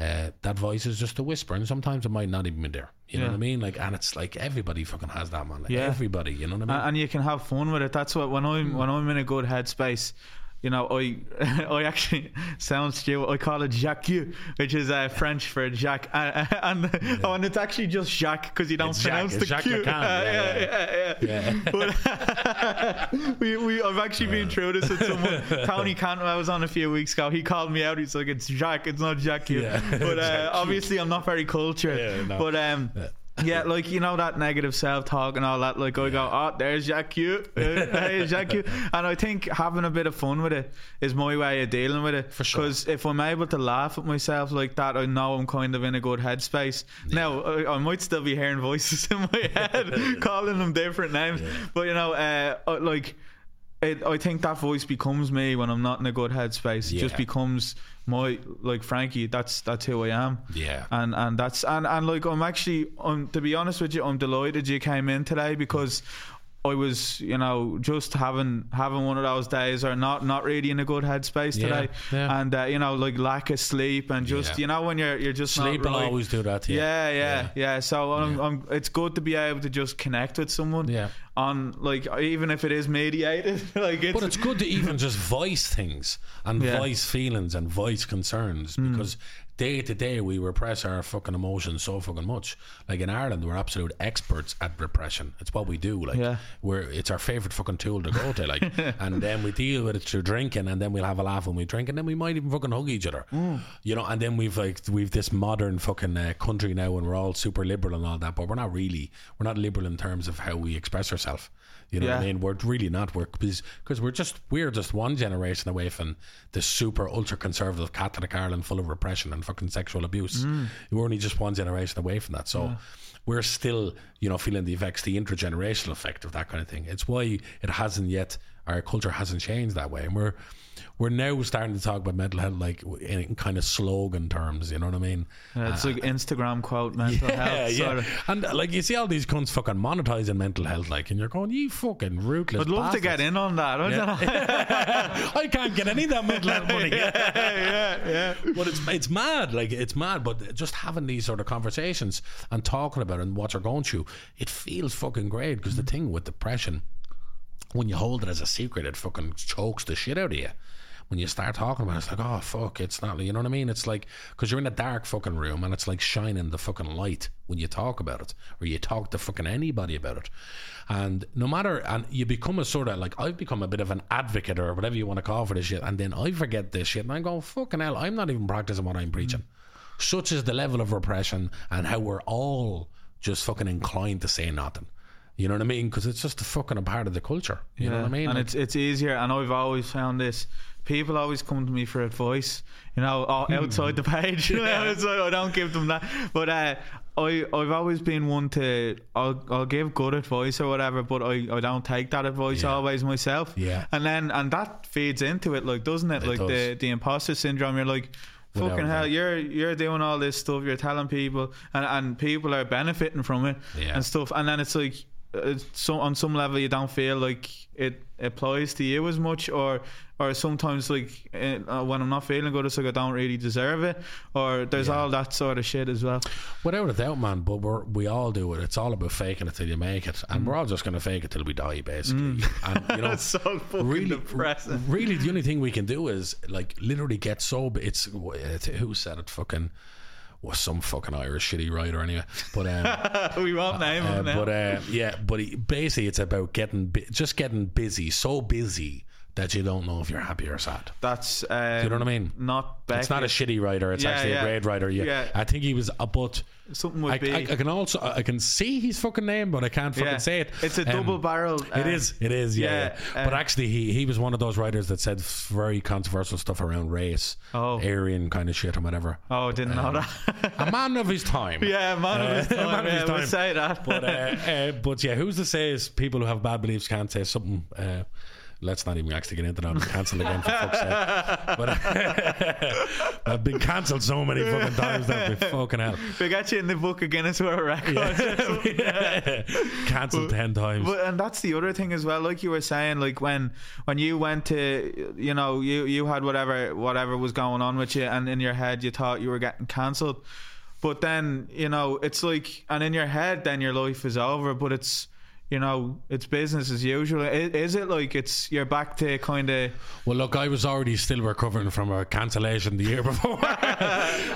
Uh, that voice is just a whisper, and sometimes it might not even be there, you yeah. know what I mean? Like, and it's like everybody fucking has that, man. Like, yeah. everybody, you know what I mean? And you can have fun with it. That's what when I'm when I'm in a good headspace, you know, I I actually sound stupid. I call it Jacques, which is uh, French for Jacques, uh, and yeah. oh, and it's actually just Jacques because you don't it's pronounce Jacques, the Jacques Q. Lacan. Uh, yeah, yeah, yeah. yeah. yeah. But we we I've actually yeah. been through this with someone. Tony Cantwell was on a few weeks ago. He called me out. He's like, "It's Jacques. It's not Jacques." Yeah. But uh, obviously, I'm not very cultured. Yeah, no. But um. Yeah. Yeah, like, you know, that negative self-talk and all that. Like, I go, oh, there's Jacques. Hey, Jacques. And I think having a bit of fun with it is my way of dealing with it. For sure. Because if I'm able to laugh at myself like that, I know I'm kind of in a good headspace. Yeah. Now, I, I might still be hearing voices in my head calling them different names. Yeah. But, you know, uh, like, it, I think that voice becomes me when I'm not in a good headspace. Yeah. It just becomes... my like Frankie, that's that's who I am. Yeah. And and that's and, and like I'm actually I'm to be honest with you, I'm delighted you came in today because I was, you know, just having having one of those days or not not really in a good headspace today. Yeah, yeah. And uh, you know, like lack of sleep and just yeah. you know when you're you're just sleep will really, always do that to you. Yeah, yeah, yeah. yeah. So I'm, yeah. I'm, it's good to be able to just connect with someone. Yeah. On like even if it is mediated, like it's but it's good to even just voice things and yeah. voice feelings and voice concerns mm. because day to day we repress our fucking emotions so fucking much. Like in Ireland, we're absolute experts at repression. It's what we do. Like yeah. we're it's our favorite fucking tool to go to. Like and then we deal with it through drinking, and then we'll have a laugh when we drink, and then we might even fucking hug each other. Mm. You know, and then we've like we've this modern fucking uh, country now, and we're all super liberal and all that, but we're not really. We're not liberal in terms of how we express ourselves. Yourself. You know yeah. what I mean? We're really not work because we're just we're just one generation away from the super ultra conservative Catholic Ireland full of repression and fucking sexual abuse. Mm. We're only just one generation away from that, so yeah. we're still, you know, feeling the effects, the intergenerational effect of that kind of thing. It's why it hasn't yet. Our culture hasn't changed that way, and we're we're now starting to talk about mental health like in kind of slogan terms. You know what I mean? Yeah, it's uh, like Instagram quote mental yeah, health. Yeah, sort of. And like you see all these cunts fucking monetizing mental health, like, and you're going, you fucking ruthless. I'd love bastards. To get in on that. Don't yeah. I? I can't get any of that mental health money. yeah, yeah, yeah. But it's it's mad, like it's mad. But just having these sort of conversations and talking about it and what you're going through, it feels fucking great because mm-hmm. the thing with depression. When you hold it as a secret, it fucking chokes the shit out of you. When you start talking about it, it's like, oh fuck, it's not, you know what I mean? It's like, because you're in a dark fucking room and it's like shining the fucking light when you talk about it, or you talk to fucking anybody about it. And no matter, and you become a sort of like, I've become a bit of an advocate or whatever you want to call for this shit, and then I forget this shit and I'm going, fucking hell, I'm not even practicing what I'm preaching. Mm. Such is the level of repression and how we're all just fucking inclined to say nothing. You know what I mean? Because it's just a fucking a part of the culture. You yeah. know what I mean? And it's it's easier. And I've always found this. People always come to me for advice, you know, outside the page. Yeah. So I don't give them that. But uh, I, I've always been one to, I'll, I'll give good advice or whatever, but I, I don't take that advice yeah. always myself. Yeah. And then, and that feeds into it, like, doesn't it? It like does. the, the imposter syndrome, you're like, Without fucking hell, that. you're you're doing all this stuff, you're telling people, and, and people are benefiting from it yeah. and stuff. And then it's like, It's so on some level you don't feel like it applies to you as much, or or sometimes like uh, when I'm not feeling good, it's like I don't really deserve it, or there's yeah. all that sort of shit as well. Without a doubt, man. But we we all do it. It's all about faking it till you make it, and mm. we're all just gonna fake it till we die, basically. Mm. And you know, it's so fucking really depressing. Really, the only thing we can do is like literally get sober. It's, it's who said it? Fucking. Was some fucking Irish shitty writer anyway, but um, we won't name him uh, now. But uh, yeah, but he, basically it's about getting bu- just getting busy, so busy that you don't know if you're happy or sad. That's um, you know what I mean. Not Becky. It's not a shitty writer. It's yeah, actually yeah. a great writer. Yeah, yeah, I think he was a but. Something would I, be. I, I can also I can see his fucking name, but I can't fucking yeah. say it. It's a um, double barrel. Um, it is. It is. Yeah. yeah, yeah. Um, but actually, he he was one of those writers that said very controversial stuff around race, oh. Aryan kind of shit and whatever. Oh, I didn't um, know that. A man of his time. Yeah, a man uh, of his time. man yeah, of his time. We'll say that. But uh, uh, but yeah, who's to say is people who have bad beliefs can't say something? Uh, Let's not even actually get into that. I'm cancelled again, for fuck's sake. But I've been cancelled so many fucking times that we fucking hell. We got you in the book again as well, record. Yeah. yeah. Cancelled ten times. But and that's the other thing as well. Like you were saying, like when when you went to, you know, you you had whatever whatever was going on with you, and in your head you thought you were getting cancelled. But then you know it's like, and in your head then your life is over. But it's you know, it's business as usual? Is it like it's you're back to kind of... Well, look, I was already still recovering from a cancellation the year before.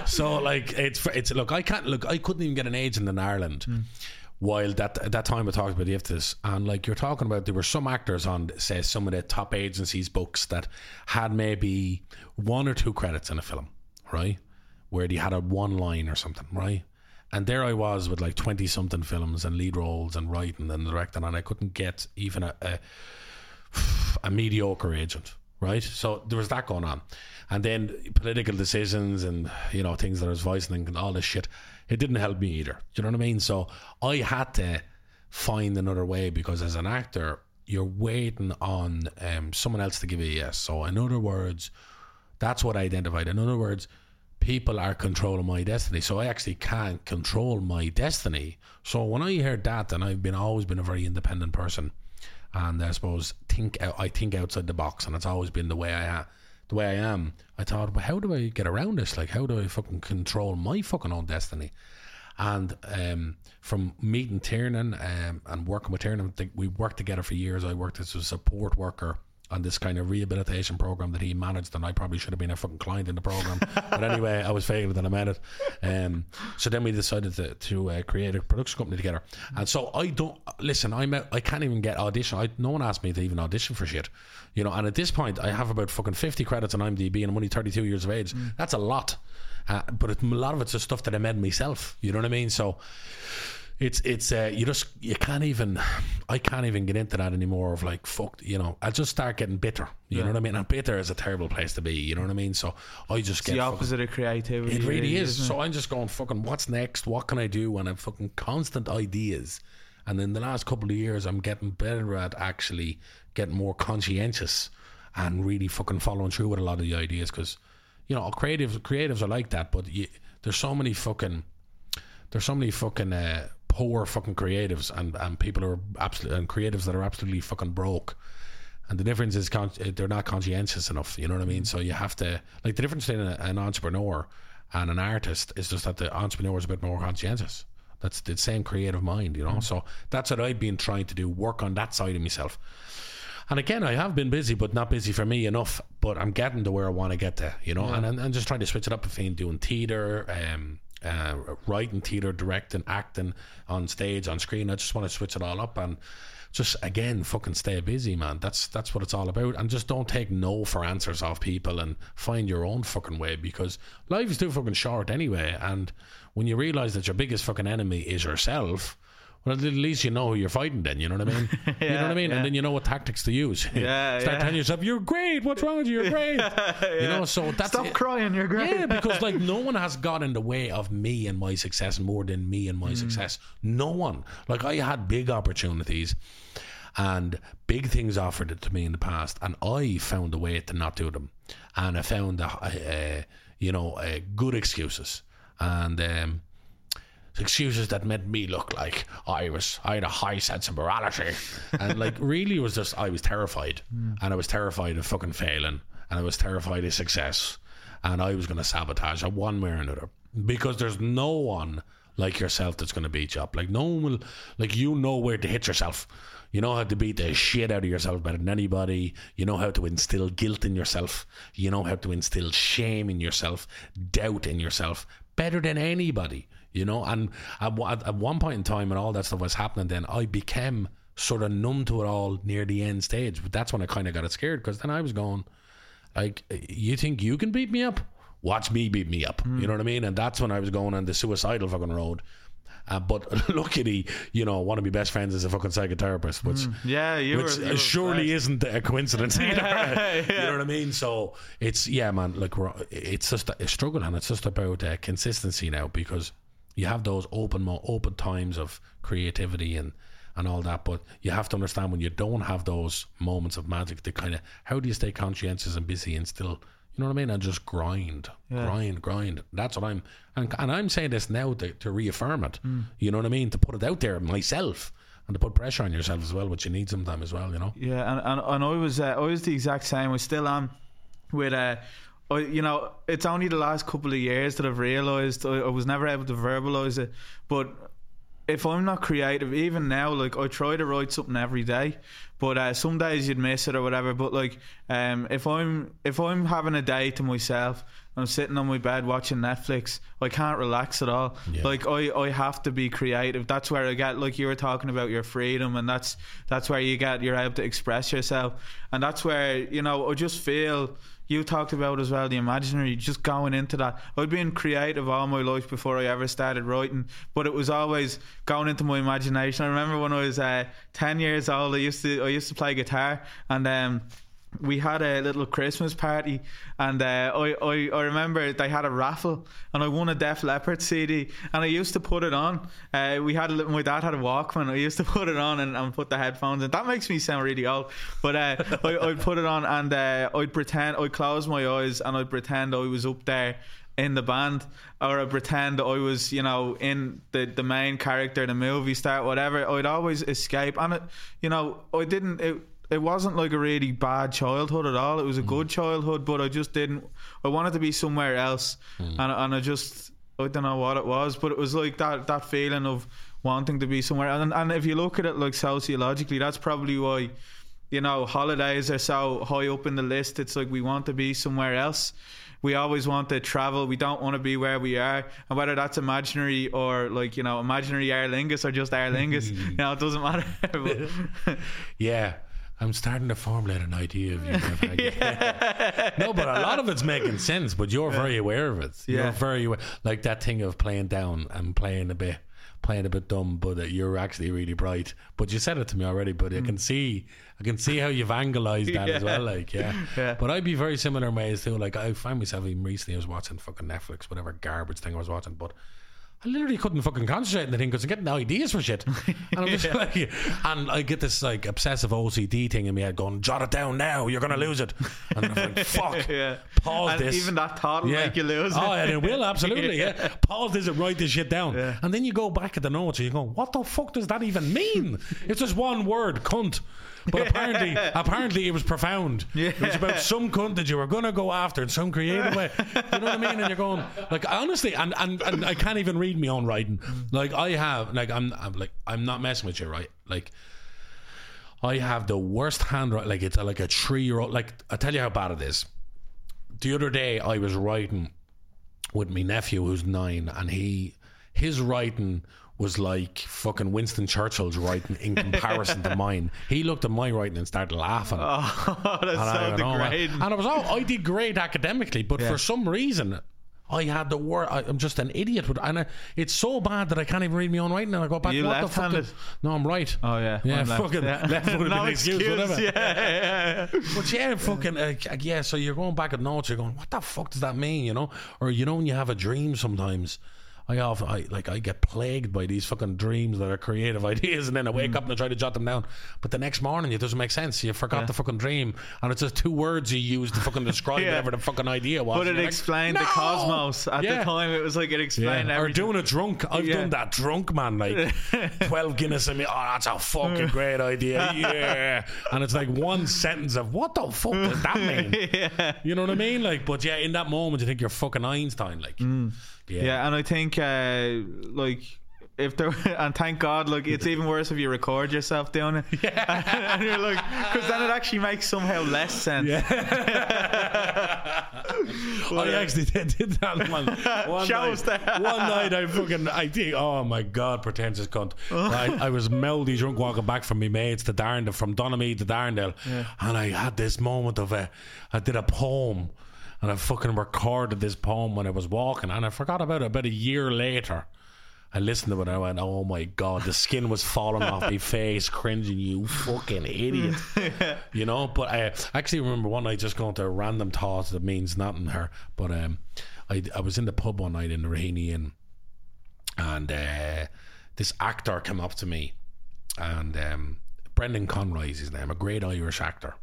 So, like, it's... it's Look, I can't... Look, I couldn't even get an agent in Ireland mm. while that at that time I talked about the I F T As. And, like, you're talking about there were some actors on, say, some of the top agencies' books that had maybe one or two credits in a film, right? Where they had a one line or something, right? And there I was with like twenty something films and lead roles and writing and directing, and I couldn't get even a, a a mediocre agent, right? So there was that going on. And then political decisions and, you know, things that I was voicing and all this shit, it didn't help me either. Do you know what I mean? So I had to find another way, because as an actor, you're waiting on um, someone else to give you a yes. So in other words, that's what I identified. In other words, people are controlling my destiny, so I actually can't control my destiny. So when I heard that, and I've been always been a very independent person, and I suppose think I think outside the box, and it's always been the way I ha- the way I am. I thought, well, how do I get around this? Like, how do I fucking control my fucking own destiny? And um, from meeting Tiernan um, and working with Tiernan, we worked together for years. I worked as a support worker on this kind of rehabilitation program that he managed, and I probably should have been a fucking client in the program. But anyway, I was failing that I met it. Um, so then we decided to, to uh, create a production company together. And so I don't listen. I'm out, I can't even get audition. I, no one asked me to even audition for shit, you know. And at this point, I have about fucking fifty credits on IMDb, and I'm only thirty-two years of age. Mm. That's a lot, uh, but it, a lot of it's just stuff that I made myself. You know what I mean? So. It's it's uh, you just you can't even I can't even get into that anymore of like fuck, you know. I just start getting bitter, you yeah. know what I mean, and bitter is a terrible place to be, you know what I mean. So I just it's get the opposite fucking, of creativity, it really, really is, isn't it? So I'm just going fucking what's next, what can I do, and I'm fucking constant ideas. And in the last couple of years I'm getting better at actually getting more conscientious and really fucking following through with a lot of the ideas, because you know creative, creatives are like that, but you, there's so many fucking there's so many fucking uh poor fucking creatives and, and people are absolutely and creatives that are absolutely fucking broke. And the difference is con- they're not conscientious enough, you know what I mean? So you have to, like, the difference between a, an entrepreneur and an artist is just that the entrepreneur is a bit more conscientious. That's the same creative mind, you know. Mm-hmm. So that's what I've been trying to do, work on that side of myself. And again, I have been busy, but not busy for me enough, but I'm getting to where I want to get to, you know. Yeah. and, and and just trying to switch it up between doing theatre, um Uh, writing, theatre, directing, acting, on stage, on screen. I just want to switch it all up and just again fucking stay busy, man. That's that's what it's all about. And just don't take no for answers off people, and find your own fucking way, because life is too fucking short anyway. And when you realise that your biggest fucking enemy is yourself, well, at least you know who you're fighting then, you know what I mean? yeah, you know what I mean? Yeah. And then you know what tactics to use. yeah, Start yeah. telling yourself, you're great, what's wrong with you, you're great. yeah. You know, so that's Stop it. crying, you're great. Yeah, because like no one has got in the way of me and my success more than me and my mm. success. No one. Like I had big opportunities and big things offered to me in the past, and I found a way to not do them. And I found, uh, uh, you know, uh, good excuses. And... um excuses that made me look like I was I had a high sense of morality, and like really was just I was terrified mm. and I was terrified of fucking failing, and I was terrified of success, and I was going to sabotage it one way or another, because there's no one like yourself that's going to beat you up. Like no one will, like you know where to hit yourself, you know how to beat the shit out of yourself better than anybody, you know how to instill guilt in yourself, you know how to instill shame in yourself, doubt in yourself better than anybody. You know, and at, at one point in time when all that stuff was happening, then I became sort of numb to it all near the end stage. But that's when I kind of got it scared, because then I was going, like, you think you can beat me up? Watch me beat me up. Mm. You know what I mean? And that's when I was going on the suicidal fucking road. Uh, but luckily, you know, one of my best friends is a fucking psychotherapist, which mm. yeah, you which were, you surely were isn't a coincidence either. yeah, yeah. You know what I mean? So it's, yeah, man, like, we're, it's just a struggle, and it's just about uh, consistency now, because you have those open more open times of creativity and, and all that, but you have to understand when you don't have those moments of magic, the kind of, how do you stay conscientious and busy and still, you know what I mean, and just grind, yeah. grind, grind. That's what I'm, and, and I'm saying this now to, to reaffirm it, mm. you know what I mean, to put it out there myself, and to put pressure on yourself as well, which you need sometimes as well, you know. Yeah, and, and, and I was uh, I was the exact same. I still am with... Uh, I, you know, it's only the last couple of years that I've realised I, I was never able to verbalise it, but if I'm not creative, even now, like, I try to write something every day, but uh, some days you'd miss it or whatever. But like, um, if I'm if I'm having a day to myself, I'm sitting on my bed watching Netflix, I can't relax at all. Yeah. Like, I, I have to be creative. That's where I get, like you were talking about, your freedom, and that's that's where you get, you're able to express yourself. And that's where, you know, I just feel, you talked about as well, the imaginary, just going into that. I'd been creative all my life before I ever started writing, but it was always going into my imagination. I remember when I was uh, ten years old, I used to I used to play guitar, and um, we had a little Christmas party, and uh, I, I, I remember they had a raffle, and I won a Def Leppard C D, and I used to put it on. Uh, we had a, my dad had a Walkman. I used to put it on and, and put the headphones in. That makes me sound really old, but uh, I, I'd put it on, and uh, I'd pretend, I'd close my eyes and I'd pretend I was up there in the band, or I'd pretend I was, you know, in the, the main character, the movie star, whatever. I'd always escape, and it, you know, I didn't... It, It wasn't like a really bad childhood at all. It was a mm. good childhood, but I just didn't. I wanted to be somewhere else, mm. and and I just I don't know what it was, but it was like that that feeling of wanting to be somewhere. And and if you look at it like sociologically, that's probably why, you know, holidays are so high up in the list. It's like we want to be somewhere else. We always want to travel. We don't want to be where we are. And whether that's imaginary or, like, you know, imaginary Aer Lingus or just Aer Lingus, you know, it doesn't matter. Yeah. I'm starting to formulate an idea of you. Yeah. No, but a lot of it's making sense, but you're very aware of it. Yeah. You're very aware. Like that thing of playing down and playing a bit, playing a bit dumb, but uh, you're actually really bright. But you said it to me already, but mm. I can see, I can see how you've anglicized that yeah. as well. Like, yeah. yeah. But I'd be very similar in ways too. Like, I find myself, even recently I was watching fucking Netflix, whatever garbage thing I was watching, but I literally couldn't fucking concentrate on the thing because I'm getting ideas for shit. And I'm just yeah. like, and I get this like obsessive O C D thing in my head going, jot it down now, you're going to lose it. And I'm like, fuck, yeah. pause and this. And even that thought will yeah. make you lose it. Oh, and it will, absolutely, yeah. yeah. Pause this and write this shit down. Yeah. And then you go back at the notes and you go, what the fuck does that even mean? It's just one word, cunt. But apparently apparently it was profound. Yeah. It was about some cunt that you were going to go after in some creative way. You know what I mean? And you're going, like, honestly, and, and, and I can't even read my own writing. Like, I have, like, I'm, I'm like, I'm not messing with you, right? Like, I have the worst handwriting. Like, it's like a three-year-old. Like, I'll tell you how bad it is. The other day I was writing with my nephew who's nine, and he, his writing was like fucking Winston Churchill's writing in comparison to mine. He looked at my writing and started laughing. Oh, that's so degrading. And I was, oh, I did great academically, but yeah. for some reason, I had the word. I, I'm just an idiot, with, and I, it's so bad that I can't even read my own writing. And I go back. You what left-handed? The fuck did, no, I'm right. Oh yeah, yeah, I'm fucking left. Yeah. Left would no excuse, whatever. Yeah, yeah, yeah. But yeah, yeah. fucking uh, yeah. So you're going back at notes. You're going, what the fuck does that mean? You know, or you know, when you have a dream sometimes. I often, I, like, I get plagued by these fucking dreams that are creative ideas, and then I wake mm. up and I try to jot them down, but the next morning it doesn't make sense. You forgot yeah. the fucking dream, and it's just two words you used to fucking describe yeah. whatever the fucking idea was. But it like, explained no! the cosmos at yeah. the time. It was like it explained yeah. everything. Or doing a drunk. I've yeah. done that drunk, man. Like twelve Guinness in me. Oh, that's a fucking great idea. Yeah. And it's like one sentence of what the fuck does that mean? yeah. You know what I mean? Like, but yeah, in that moment you think you're fucking Einstein. Like mm. Yeah. yeah, and I think uh, like if there, and thank God, like it's even worse if you record yourself doing it. Yeah, and, and you're like, because then it actually makes somehow less sense. Yeah. Well, I yeah. actually did, did that one. One night, that. one night I fucking, I think, oh my God, pretentious cunt. I, I was melody drunk walking back from my mates to Darndale, from Donemead to Darndale, yeah. and I had this moment of a, I did a poem. And I fucking recorded this poem when I was walking, and I forgot about it. About a year later, I listened to it and I went, oh my God, the skin was falling off my face, cringing, you fucking idiot. yeah. You know, but I actually remember one night just going to a random thought that means nothing here. But um, I, I was in the pub one night in the Raheny Inn, and uh, this actor came up to me, and um, Brendan Conroy is his name, a great Irish actor.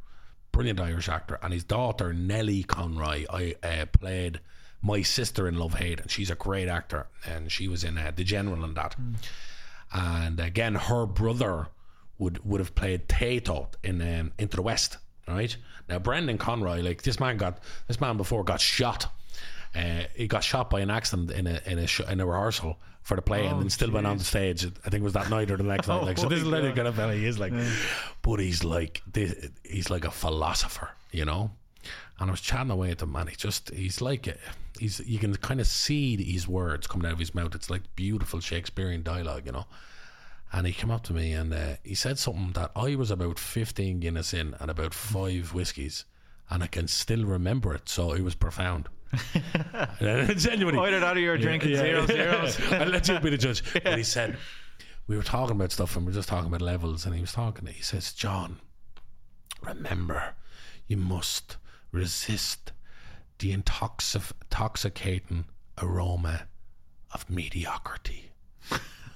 Brilliant Irish actor, and his daughter Nellie Conroy I uh, played my sister in Love Hate, and she's a great actor, and she was in uh, The General and that mm. and again her brother would would have played Tato in um, Into the West. Right now Brendan Conroy, like this man got this man before got shot Uh, he got shot by an accident in a in a sh- in a rehearsal for the play, oh, and then still geez. went on the stage. I think it was that night or the next night. Like, so this is literally kind of how he is. Like, yeah. But he's like this, he's like a philosopher, you know. And I was chatting away at the man. He just he's like a, he's you can kind of see his words coming out of his mouth. It's like beautiful Shakespearean dialogue, you know. And he came up to me and uh, he said something that I was about fifteen Guinness in and about five whiskeys, and I can still remember it. So it was profound. Genuinely, pointed out of your drinking yeah, yeah. zero zeros. I'll let you be the judge. Yeah. But he said, we were talking about stuff and we were just talking about levels, and he was talking. He says, John, remember, you must resist the intoxic- intoxicating aroma of mediocrity.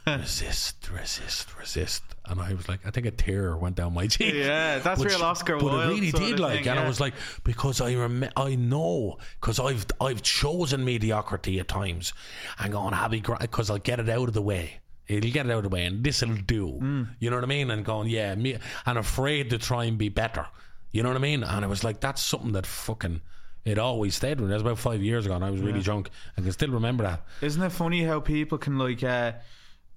Resist, resist, resist. And I was like, I think a tear went down my cheek. Yeah, that's which, real Oscar Wilde. But it really did, like, thing, and yeah. I was like, because I rem- I know, because I've I've chosen mediocrity at times. I'm going happy because I'll get it out of the way. It'll get it out of the way, and this'll do. Mm. You know what I mean? And going, yeah, me, and afraid to try and be better. You know what I mean? And I was like, that's something that fucking. It always stayed with me. That was about five years ago, and I was really yeah. drunk. I can still remember that. Isn't it funny how people can like. Uh,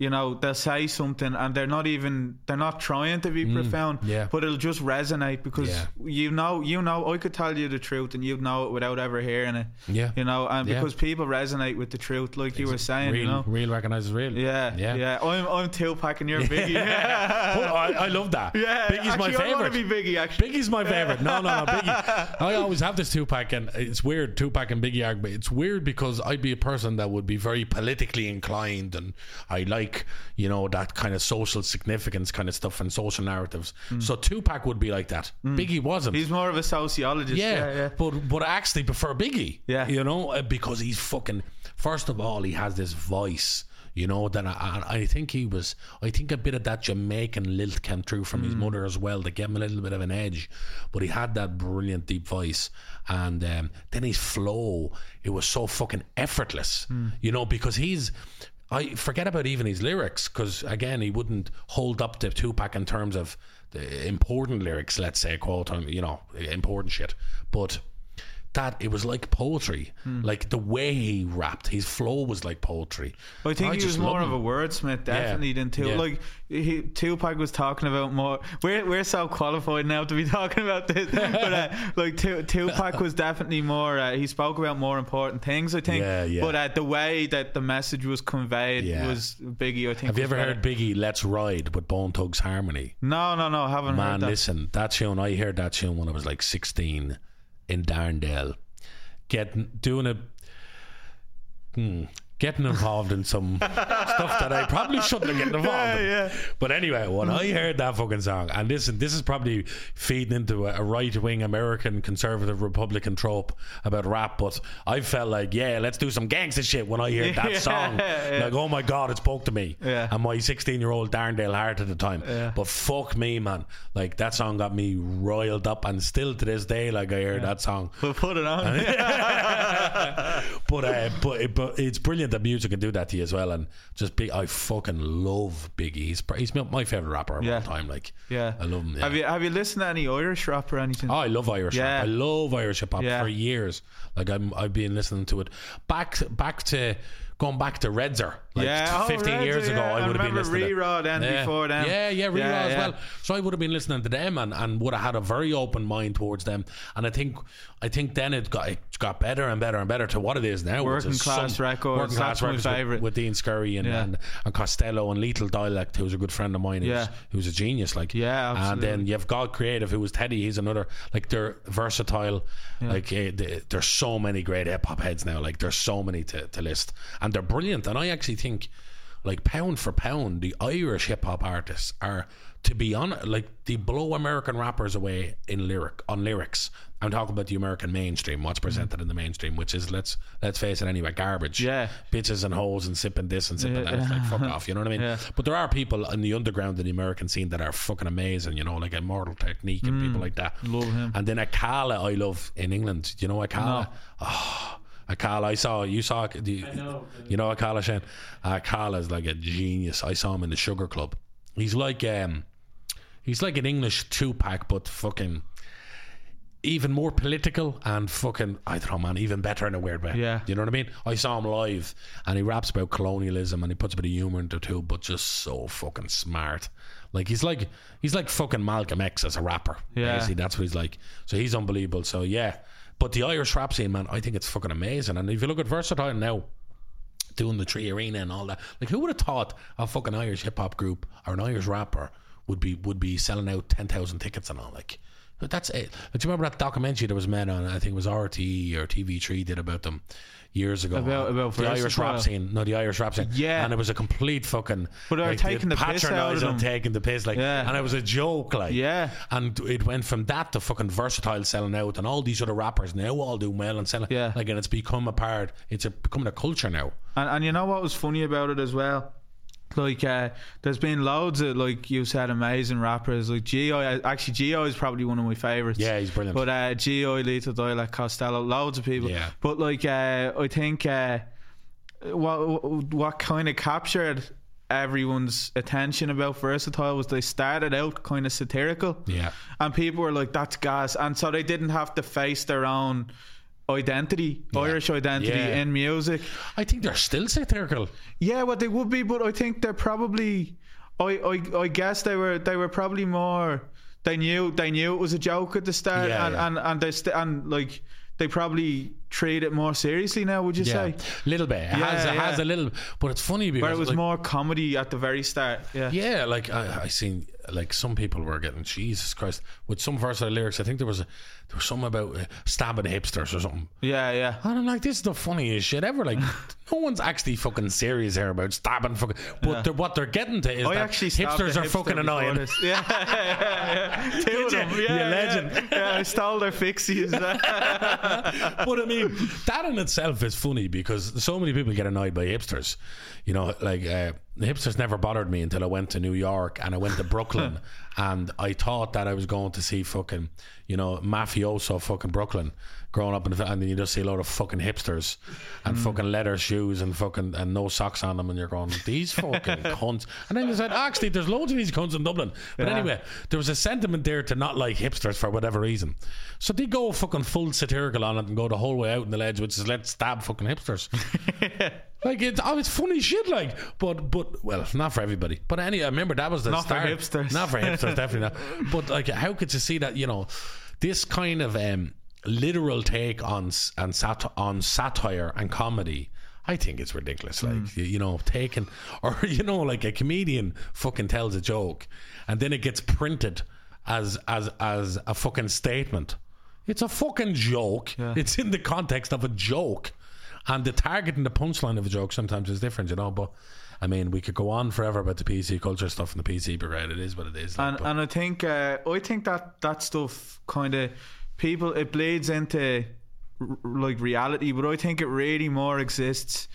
You know, they'll say something and they're not even, they're not trying to be mm, profound, yeah. but it'll just resonate because yeah. you know, you know, I could tell you the truth and you'd know it without ever hearing it. Yeah. You know, and yeah. because people resonate with the truth, like it's you were saying, real, you know. Real recognizes real. Yeah. Yeah. yeah. I'm, I'm Tupac and you're Biggie. yeah. oh, I, I love that. Yeah. Biggie's actually, my favorite. I want to be Biggie, actually. Biggie's my favorite. No, no, no, Biggie. I always have this Tupac, and it's weird, Tupac and Biggie argument. It's weird because I'd be a person that would be very politically inclined and I like, you know, that kind of social significance kind of stuff and social narratives. Mm. So Tupac would be like that. Mm. Biggie wasn't. He's more of a sociologist. Yeah, yeah, yeah. But, but I actually prefer Biggie. Yeah. You know, because he's fucking, first of all, he has this voice, you know, that I, I think he was, I think a bit of that Jamaican lilt came through from mm. his mother as well to give him a little bit of an edge. But he had that brilliant deep voice. And um, then his flow, it was so fucking effortless, mm. you know, because he's, I forget about even his lyrics because again he wouldn't hold up to Tupac in terms of the important lyrics, let's say, quote, you know, important shit, but that it was like poetry. Mm. Like the way he rapped, his flow was like poetry. I think I he was more him. of a wordsmith definitely yeah. than Tupac. Yeah. Like he, Tupac was talking about more. We're we're so qualified now to be talking about this, but uh, like T- Tupac was definitely more. Uh, he spoke about more important things, I think. Yeah, yeah. But uh, the way that the message was conveyed yeah. was Biggie. I think. Have you ever better. heard Biggie? Let's Ride with Bone Thugs Harmony. No, no, no. Haven't. Man, heard that. listen, that tune. I heard that tune when I was like sixteen. In Darndale, getting doing a hmm, getting involved in some stuff that I probably shouldn't have gotten involved in. Yeah, yeah. But anyway, when I heard that fucking song, and listen, this is probably feeding into a, a right-wing American conservative Republican trope about rap, but I felt like, yeah, let's do some gangster shit when I heard that yeah, song. Yeah. Like, oh my God, it spoke to me. Yeah. And my sixteen-year-old Darndale heart at the time. Yeah. But fuck me, man. Like, that song got me riled up, and still to this day, like, I hear yeah. that song. We'll put it on. but, uh, but, it, but it's brilliant that music can do that to you as well. And just big, I fucking love Biggie. He's, he's my favourite rapper of yeah. all time. Like, yeah, I love him. Yeah. Have you have you listened to any Irish rap or anything? Oh, I love Irish yeah. rap. I love Irish hip hop yeah. for years. Like I'm, I've been listening to it back back to going back to Redzer. Like yeah. fifteen oh, Redzer, years ago, yeah. I would have been listening. Rero then yeah. before them. Yeah, yeah, Rero yeah, as yeah. well. So I would have been listening to them and, and would have had a very open mind towards them. And I think I think then it got it got better and better and better to what it is now. Working class some, records. Working class records with, with Dean Scurry and, yeah. and and Costello and Lethal Dialect, who's a good friend of mine, who's yeah. who's a genius. Like yeah, absolutely. And then you've got Creative, who was Teddy. He's another. Like they're versatile. Yeah. Like uh, they, there's so many great hip hop heads now. Like there's so many to, to list, and they're brilliant. And I actually think, like pound for pound, the Irish hip hop artists are, to be honest, like they blow American rappers away in lyric on lyrics. I'm talking about the American mainstream, what's presented mm-hmm. in the mainstream, which is let's let's face it anyway, garbage, yeah, bitches and hoes and sipping this and sipping yeah, that. Yeah. It's like fuck off, you know what I mean? Yeah. But there are people in the underground in the American scene that are fucking amazing, you know, like Immortal Technique and mm, people like that. Love him. And then Akala, I love in England. Do you know Akala? No. Oh. Akala, I saw you saw you, I know. you know Akala Shane. Akala is like a genius. I saw him in the Sugar Club. He's like um, he's like an English Tupac, but fucking. even more political and fucking, I don't know, man, even better in a weird way. Yeah. You know what I mean? I saw him live and he raps about colonialism and he puts a bit of humour into it too, but just so fucking smart. Like, he's like, he's like fucking Malcolm X as a rapper. Yeah. Basically, that's what he's like. So he's unbelievable. So yeah. But the Irish rap scene, man, I think it's fucking amazing. And if you look at Versatile now, doing the Tree Arena and all that, like, who would have thought a fucking Irish hip hop group or an Irish rapper would be would be selling out ten thousand tickets and all? Like, that's it. Do you remember that documentary that was made on, I think it was R T E or T V three did about them years ago, about, about the Irish rap well. scene no the Irish rap scene yeah, and it was a complete fucking, but like, they were taking the, the piss out of them, taking the piss, like, yeah. and it was a joke, like, yeah, and it went from that to fucking Versatile selling out and all these other rappers now all doing well and selling, yeah, like, and it's become a part, it's a, becoming a culture now. And, and you know what was funny about it as well, like, uh, there's been loads of, like you said, amazing rappers like G I. Actually, G I is probably one of my favourites. Yeah, he's brilliant. But uh, G I, Lethal Dialect, Costello, loads of people. Yeah. But like, uh, I think uh, what what kind of captured everyone's attention about Versatile was they started out kind of satirical. Yeah. And people were like, "That's gas," and so they didn't have to face their own identity, yeah. Irish identity, yeah. in music. I think they're still satirical. Yeah, well, they would be, but I think they're probably, I, I, I guess they were, they were probably more. They knew, they knew it was a joke at the start, yeah, and, yeah. and and they st- and like they probably treat it more seriously now. Would you yeah. say? A little bit. It, yeah, has, it yeah. has a little, but it's funny because where it was like, more comedy at the very start. Yeah, yeah. Like I, I seen. Like some people were getting, Jesus Christ, with some Versatile lyrics. I think there was a, there was something about uh, stabbing hipsters or something. Yeah, yeah. And I'm like, this is the funniest shit ever. Like, no one's actually fucking serious here about stabbing fucking. But yeah. they're, what they're getting to is I that hipsters are hipster fucking annoying. Yeah, yeah, yeah. Two of them. You yeah, legend. Yeah. yeah, I stole their fixies. But I mean, that in itself is funny because so many people get annoyed by hipsters. You know, like. Uh, The hipsters never bothered me until I went to New York and I went to Brooklyn and I thought that I was going to see fucking, you know, mafioso fucking Brooklyn growing up in the, and then you just see a lot of fucking hipsters and mm. fucking leather shoes and fucking and no socks on them and you're going, these fucking cunts. And then you said, actually there's loads of these cunts in Dublin, but yeah. anyway, there was a sentiment there to not like hipsters for whatever reason, so they go fucking full satirical on it and go the whole way out in the ledge, which is let's stab fucking hipsters. Like it's, oh, it's funny shit, like, but but well, not for everybody. But anyway, I remember that was the not start. Not for hipsters. Not for hipsters, definitely not. But like, how could you see that? You know, this kind of um, literal take on and sat- on satire and comedy. I think it's ridiculous. Like mm. you, you know, taking or you know, like a comedian fucking tells a joke, and then it gets printed as as as a fucking statement. It's a fucking joke. Yeah. It's in the context of a joke. And the target and the punchline of a joke sometimes is different, you know. But I mean, we could go on forever about the P C culture stuff and the P C parade. It is what it is. Like, and and I think uh, I think that that stuff kind of people it bleeds into r- like reality. But I think it really more exists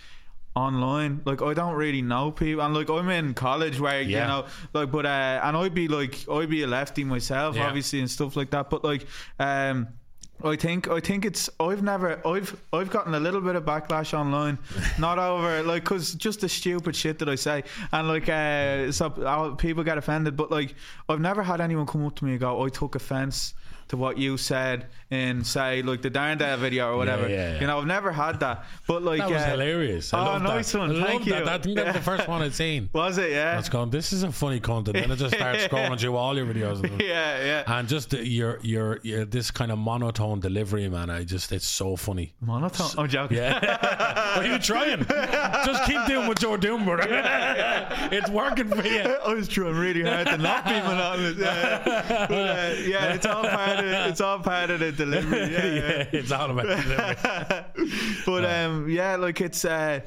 online. Like I don't really know people, and like I'm in college where yeah. you know, like, but uh, and I'd be like I'd be a lefty myself, yeah. obviously, and stuff like that. But like. um I think I think it's I've never I've I've gotten a little bit of backlash online, not over like cause just the stupid shit that I say and like uh, so people get offended, but like I've never had anyone come up to me and go, I took offence to what you said in say like the Darndale video or whatever. Yeah, yeah, yeah. You know, I've never had that. But like that was uh, hilarious. I oh, nice that. one. I Thank you. That. I think that was the first one I'd seen. Was it? Yeah. It's going, this is a funny content. Then I just start scrolling through all your videos. And yeah, yeah. And just the, your, your your this kind of monotone delivery, man. I just it's so funny. Monotone. So, I'm joking. Yeah. Are you trying? Just keep doing what you're doing, brother. Yeah, yeah. It's working for you. I was trying really hard to not be monotonous. Yeah, but, uh, yeah it's all part. It's all part of the delivery. Yeah, yeah, yeah. It's all about the delivery. But no. um, yeah, like it's uh,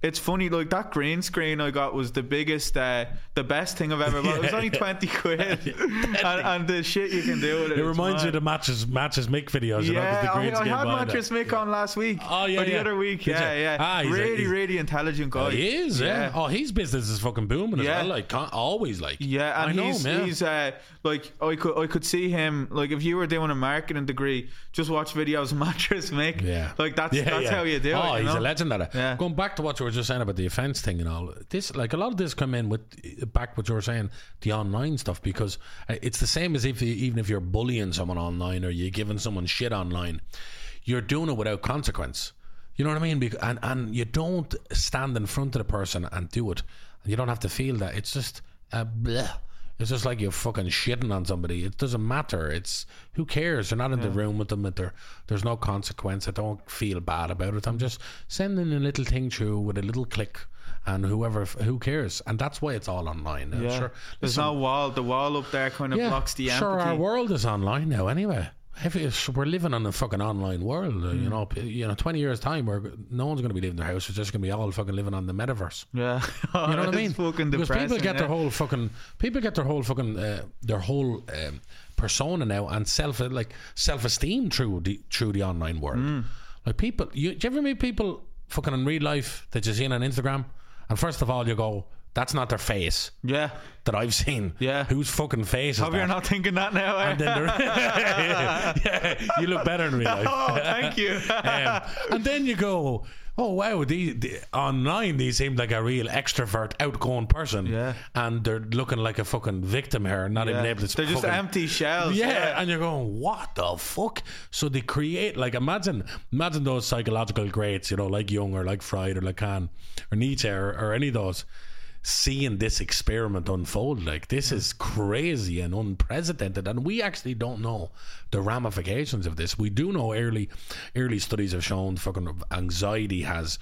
it's funny. Like that green screen I got was the biggest, uh, the best thing I've ever bought. It was only twenty quid, and, and the shit you can do with it. It reminds you of the matches, matches Mick videos. Yeah, you know, the I, I had Mattress Mick yeah. on last week. Oh yeah, or the yeah. other week. Did yeah, you? yeah. Ah, really, a, he's, really intelligent guy. Oh, he is. Yeah. yeah. Oh, his business is fucking booming yeah. as well. Like can't, always, like yeah. And I know, he's, man. he's uh, like I could, I could see him. Like if you were doing a marketing degree, just watch videos of Mattress Mick. Yeah. Like that's yeah, that's yeah. how you do oh, it. Oh, he's know? a legend at it. Yeah. Going back to what you were what you're saying about the offense thing and all this, like a lot of this come in with back what you were saying, the online stuff, because it's the same as if you, even if you're bullying someone online or you're giving someone shit online, you're doing it without consequence. You know what I mean? And and you don't stand in front of the person and do it. You don't have to feel that. It's just a bleh. It's just like you're fucking shitting on somebody. It doesn't matter. It's who cares? You're not in yeah. the room with them. That there's no consequence. I don't feel bad about it. I'm just sending a little thing through with a little click, and whoever, who cares? And that's why it's all online. Yeah. Sure, there's some, no wall. The wall up there kind of yeah, blocks the empathy. Sure, our world is online now. Anyway, we're living in a fucking online world. Mm. You know, you know, twenty years time, where no one's going to be leaving their house. It's just going to be all fucking living on the metaverse. Yeah, oh, you know what I mean? Fucking because people get yeah. their whole fucking people get their whole fucking uh, their whole um, persona now and self like self esteem through the through the online world. Mm. Like people, you, do you ever meet people fucking in real life that you see on Instagram? And first of all, you go, that's not their face. Yeah. That I've seen. Yeah. Whose fucking face is that? Hope you're not thinking that now. Eh? And then yeah, yeah, you look better in real life. Oh, thank you. um, and then you go, oh wow, the, the, online they seem like a real extrovert, outgoing person. Yeah. And they're looking like a fucking victim here, not yeah. even able to. They're fucking, just empty shells. Yeah, yeah. And you're going, what the fuck? So they create, like, imagine, imagine those psychological greats, you know, like Jung or like Freud or Lacan or Nietzsche or, or any of those. Seeing this experiment unfold, like this is crazy and unprecedented, and we actually don't know the ramifications of this. We do know early early studies have shown fucking anxiety has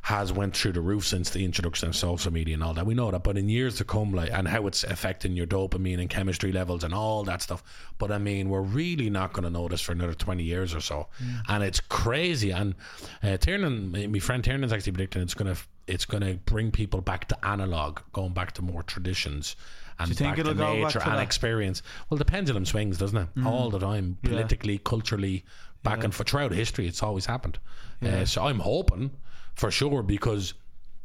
has went through the roof since the introduction of social media and all that. We know that, but in years to come, like, and how it's affecting your dopamine and chemistry levels and all that stuff. But I mean, we're really not going to know this for another twenty years or so. Mm. And it's crazy. And uh, Tiernan, my friend Tiernan's actually predicting it's going to it's going to bring people back to analog, going back to more traditions and back to nature and experience. Well, the pendulum swings, doesn't it? Mm. All the time, politically, yeah. culturally, back yeah. and forth. Throughout history, it's always happened. Yeah. Uh, so I'm hoping, for sure, because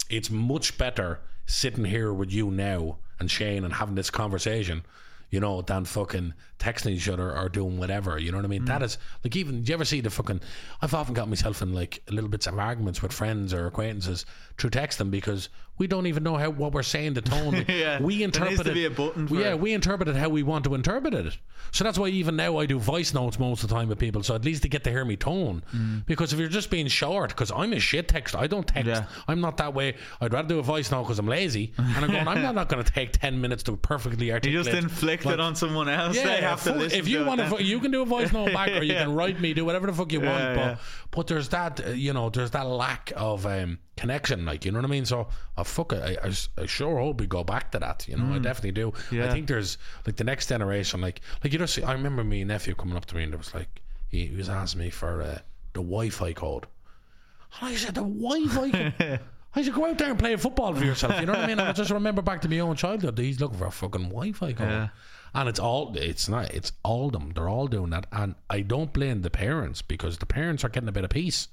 it's much better sitting here with you now and Shane and having this conversation, you know, than fucking texting each other or doing whatever, you know what I mean? Mm. That is, like, even, do you ever see the fucking, I've often got myself in, like, little bits of arguments with friends or acquaintances through texting, because we don't even know how what we're saying, the tone. yeah. We interpret it. There needs to be a button for yeah, it. We interpret it how we want to interpret it. So that's why even now I do voice notes most of the time with people, so at least they get to hear me tone. Mm. Because if you're just being short, because I'm a shit texter, I don't text. Yeah. I'm not that way. I'd rather do a voice note because I'm lazy. And I'm going, I'm not, not going to take ten minutes to perfectly articulate. You just inflict Like, it on someone else. Yeah, they have to listen. If you to want it, to, fu- you can do a voice note back, or you yeah. can write me, do whatever the fuck you yeah, want. But yeah. but there's that, uh, you know, there's that lack of um, connection, like, you know what I mean. So oh, fuck it, I, I, I sure hope we go back to that. You know, mm. I definitely do. Yeah. I think there's like the next generation, like like you know. See, I remember me nephew coming up to me and it was like he, he was asking me for uh, the Wi-Fi code, and I said the Wi-Fi code. I should go out there and play football for yourself. You know what I mean? I just remember back to my own childhood. He's looking for a fucking Wi-Fi code, yeah. and it's all. It's not. It's all them. They're all doing that, and I don't blame the parents, because the parents are getting a bit of peace.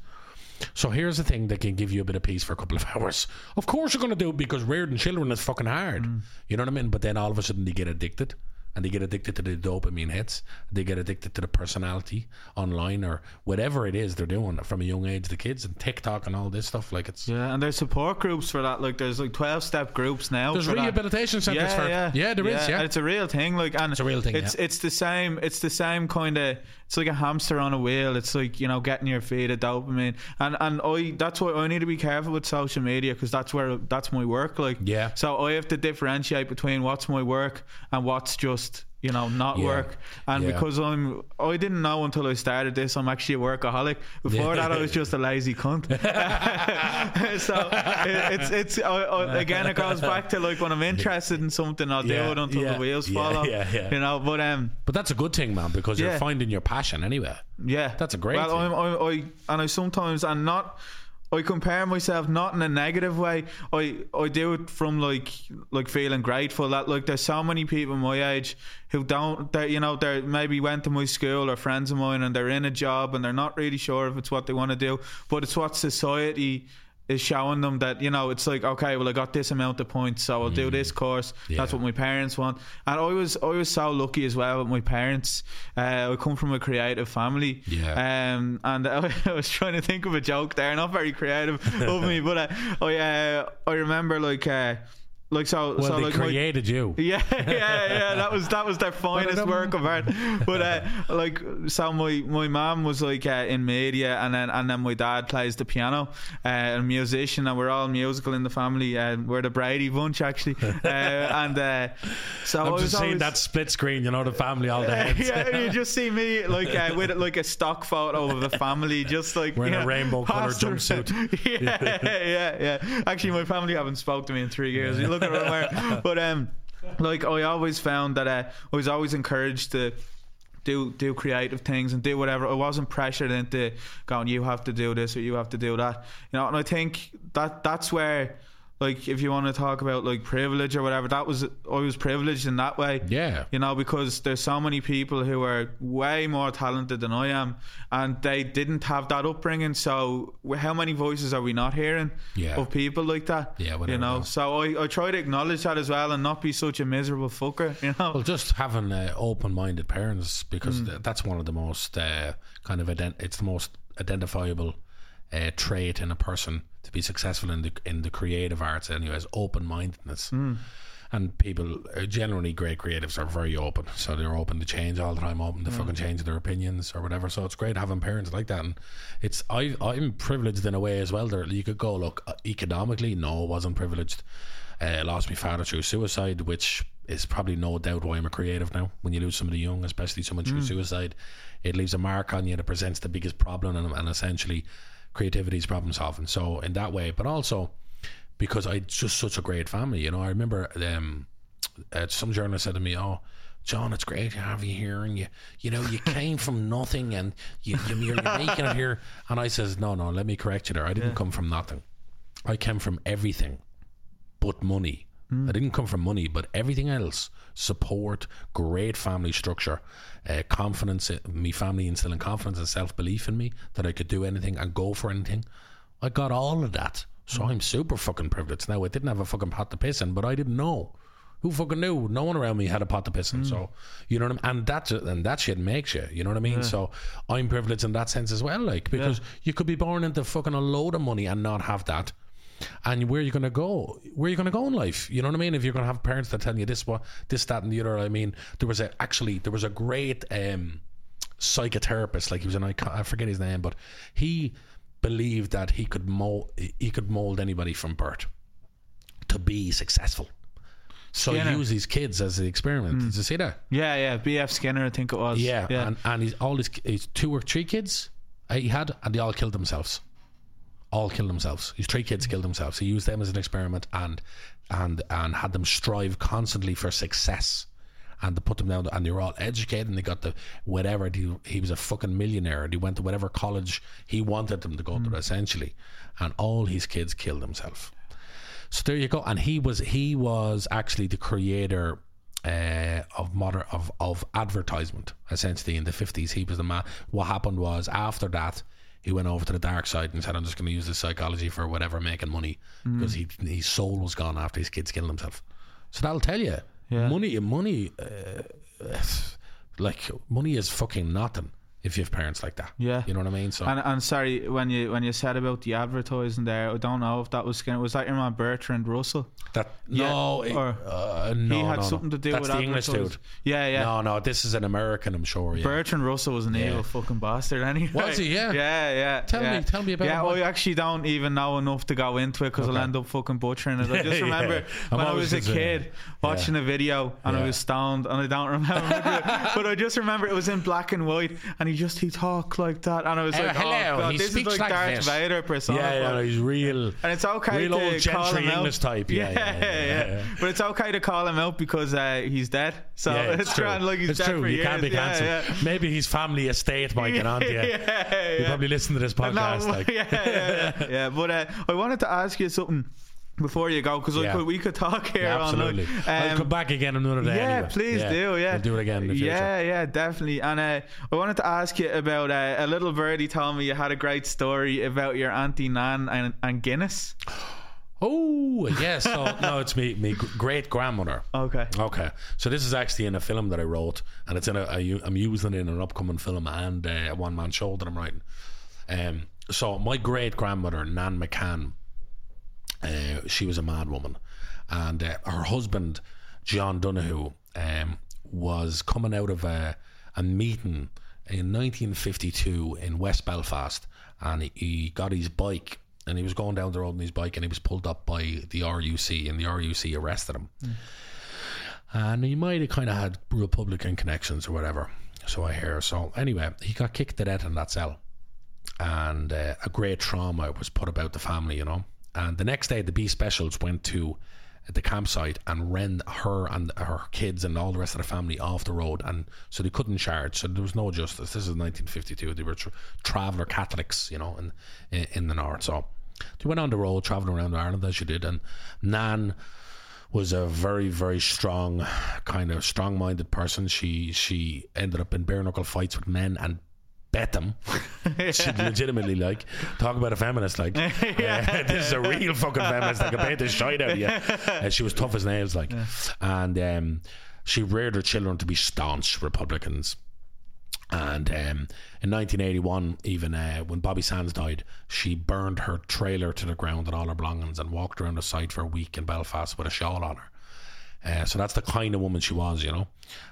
So here's the thing that can give you a bit of peace for a couple of hours. Of course you're going to do it, because rearing children is fucking hard. Mm. You know what I mean? But then all of a sudden they get addicted. And they get addicted to the dopamine hits. They get addicted to the personality online or whatever it is they're doing from a young age. The kids and TikTok and all this stuff, like it's yeah. And there's support groups for that. Like there's like twelve-step groups now. There's rehabilitation centers yeah, for yeah, yeah, there yeah. is. Yeah, it's a real thing. Like, and it's a real thing. It's yeah. it's the same. It's the same kind of. It's like a hamster on a wheel. It's like, you know, getting your feed of dopamine, and and I that's why I need to be careful with social media, because that's where that's my work. Like yeah. So I have to differentiate between what's my work and what's just, you know, not yeah. work. And yeah. because I'm I didn't know until I started this, I'm actually a workaholic. Before that I was just a lazy cunt. So it, it's it's I, I, again, it goes back to, like, when I'm interested in something, I'll yeah. do it until yeah. the wheels yeah. fall off. Yeah. Yeah. You know, but um but that's a good thing, man, because yeah. you're finding your passion anyway. Yeah, that's a great well, thing. Well, I, I and I sometimes I'm not I compare myself not in a negative way. I, I do it from like like feeling grateful that, like, there's so many people my age who don't, they, you know, they maybe went to my school or friends of mine, and they're in a job and they're not really sure if it's what they want to do, but it's what society is showing them that, you know, it's like, okay, well, I got this amount of points, so I'll mm. do this course. Yeah. That's what my parents want. And I was I was so lucky as well with my parents. Uh, I come from a creative family. Yeah. Um, and I, I was trying to think of a joke there, not very creative of me, but uh, I uh, I remember like. Uh, Like so, well, so they like created my, you. Yeah, yeah, yeah. That was that was their finest work of art. But uh, like, so my my mom was like uh, in media, and then and then my dad plays the piano, uh, and a musician, and we're all musical in the family. Uh, we're the Brady bunch, actually. Uh, and uh, so I'm I was just seeing always, that split screen, you know, the family all day. Yeah, you just see me like uh, with like a stock photo of the family, just like wearing a know, rainbow colored jumpsuit. Yeah, yeah, yeah. Actually, my family haven't spoke to me in three years. Yeah. But um, like I always found that uh, I was always encouraged to do do creative things and do whatever. I wasn't pressured into going, you have to do this or you have to do that, you know. And I think that that's where, like, if you want to talk about like privilege or whatever, that was, I was privileged in that way. Yeah, you know, because there's so many people who are way more talented than I am, and they didn't have that upbringing. So how many voices are we not hearing yeah. of people like that? Yeah, you know. know. So I, I try to acknowledge that as well and not be such a miserable fucker. You know. Well, just having uh, open-minded parents, because mm. th- that's one of the most uh, kind of ident- it's the most identifiable uh, trait in a person. To be successful in the in the creative arts, anyways, open-mindedness, mm. and people generally, great creatives are very open, so they're open to change all the time, open to mm. fucking change their opinions or whatever. So it's great having parents like that, and it's I I'm privileged in a way as well. There you could go look economically. No, I wasn't privileged. Uh, lost my father through suicide, which is probably no doubt why I'm a creative now. When you lose somebody young, especially someone through mm. suicide, it leaves a mark on you. That presents the biggest problem, and, and essentially. Creativity is problem solving, so in that way, but also because I just such a great family, you know. I remember um, uh, some journalist said to me, oh John, it's great to have you here, and you you know you came from nothing and you, you, you're making it here. And I says, no no let me correct you there. I didn't yeah. come from nothing. I came from everything but money. mm. I didn't come from money, but everything else, support, great family structure, uh, confidence, me family instilling confidence and self-belief in me that I could do anything and go for anything. I got all of that, so mm. I'm super fucking privileged now. I didn't have a fucking pot to piss in, but I didn't know. Who fucking knew? No one around me had a pot to piss in. mm. So you know what I mean, and that, and that shit makes you, you know what I mean. yeah. So I'm privileged in that sense as well, like, because yeah. you could be born into fucking a load of money and not have that. And where are you going to go? Where are you going to go in life? You know what I mean? If you're going to have parents that tell you this, what, this, that, and the other. I mean, there was a, actually there was a great um, psychotherapist. Like, he was an icon, I forget his name, but he believed that he could mold, he could mold anybody from birth to be successful. So Skinner. He used these kids as the experiment. Mm. Did you see that? Yeah, yeah. B F Skinner, I think it was. Yeah, yeah. and and he's all his, his two or three kids he had, and they all killed themselves. all killed themselves his three kids killed themselves. He used them as an experiment and and and had them strive constantly for success and to put them down, and they were all educated and they got the whatever. He, he was a fucking millionaire and he went to whatever college he wanted them to go mm. to, essentially, and all his kids killed themselves. So there you go. And he was he was actually the creator Uh, of modern of, of advertisement, essentially, in the fifties. He was the man. What happened was, after that, he went over to the dark side and said, I'm just going to use this psychology for whatever, making money, mm. because he, his soul was gone after his kids killed himself. So that'll tell you, yeah. money money uh, like money is fucking nothing if you have parents like that. Yeah, you know what I mean. So and, and sorry, when you when you said about the advertising there, I don't know if that was Skinner. Was that your man Bertrand Russell? That yeah, no, it, or uh, no, he had no, something to do that's with the English dude. Yeah, yeah. No, no, this is an American, I'm sure. Yeah. Bertrand Russell was an yeah. evil fucking bastard. Anyway, was he? Yeah, yeah, yeah. Tell yeah. me, tell me about. Yeah, him. I actually don't even know enough to go into it because okay. I'll end up fucking butchering it. I just remember yeah. when I'm I was a kid it. watching yeah. a video and yeah. I was stoned and I don't remember, but I just remember it was in black and white and he. Just he talked like that, and I was uh, like, hello, oh God, he this speaks is like, like Darth this. Vader persona. Yeah, yeah, no, he's real, and it's okay real to old gentry him English out. Type. Yeah yeah yeah, yeah, yeah, yeah, yeah. But it's okay to call him out because uh, he's dead. So yeah, it's, it's true. Like he's it's dead true. For you years. Can't be cancelled. Yeah, yeah. Maybe his family estate might get on to you. yeah, yeah. You probably listen to this podcast. No, like. yeah, yeah, yeah. yeah, but uh, I wanted to ask you something. before you go, because yeah. we could talk here. Yeah, absolutely. On, like, um, I'll come back again another day. Yeah, anyway. please yeah. do. Yeah, we'll do it again in the future. Yeah, yeah, definitely. And uh, I wanted to ask you about uh, a little birdie told me you had a great story about your auntie Nan and, and Guinness. Oh yes, so, no, it's me, me great grandmother. Okay, okay. So this is actually in a film that I wrote, and it's in a, a I'm using it in an upcoming film and uh, a one man show that I'm writing. Um, so my great grandmother Nan McCann, uh, she was a mad woman, and uh, her husband John Donahue um, was coming out of a, a meeting in nineteen fifty-two in West Belfast, and he, he got his bike. And he was going down the road on his bike, and he was pulled up by the R U C, and the R U C arrested him. Mm. And he might have kind of had Republican connections or whatever, so I hear. So anyway, he got kicked to death in that cell, and uh, a great trauma was put about the family, you know. And the next day, the B Specials went to the campsite and ran her and her kids and all the rest of the family off the road, and so they couldn't charge, so there was no justice. This is nineteen fifty-two. They were tra- traveller Catholics, you know, in, in, in the north. So they went on the road, travelling around Ireland as you did, and Nan was a very, very strong, kind of strong-minded person. She she ended up in bare-knuckle fights with men and bet them. yeah. She legitimately, like, talk about a feminist, like, yeah. uh, this is a real fucking feminist that can bet the shite out of you. Uh, she was tough as nails, like. Yeah. And um, she reared her children to be staunch Republicans. And um, in nineteen eighty-one, even uh, when Bobby Sands died, she burned her trailer to the ground and all her belongings and walked around the site for a week in Belfast with a shawl on her. Uh, so that's the kind of woman she was, you know.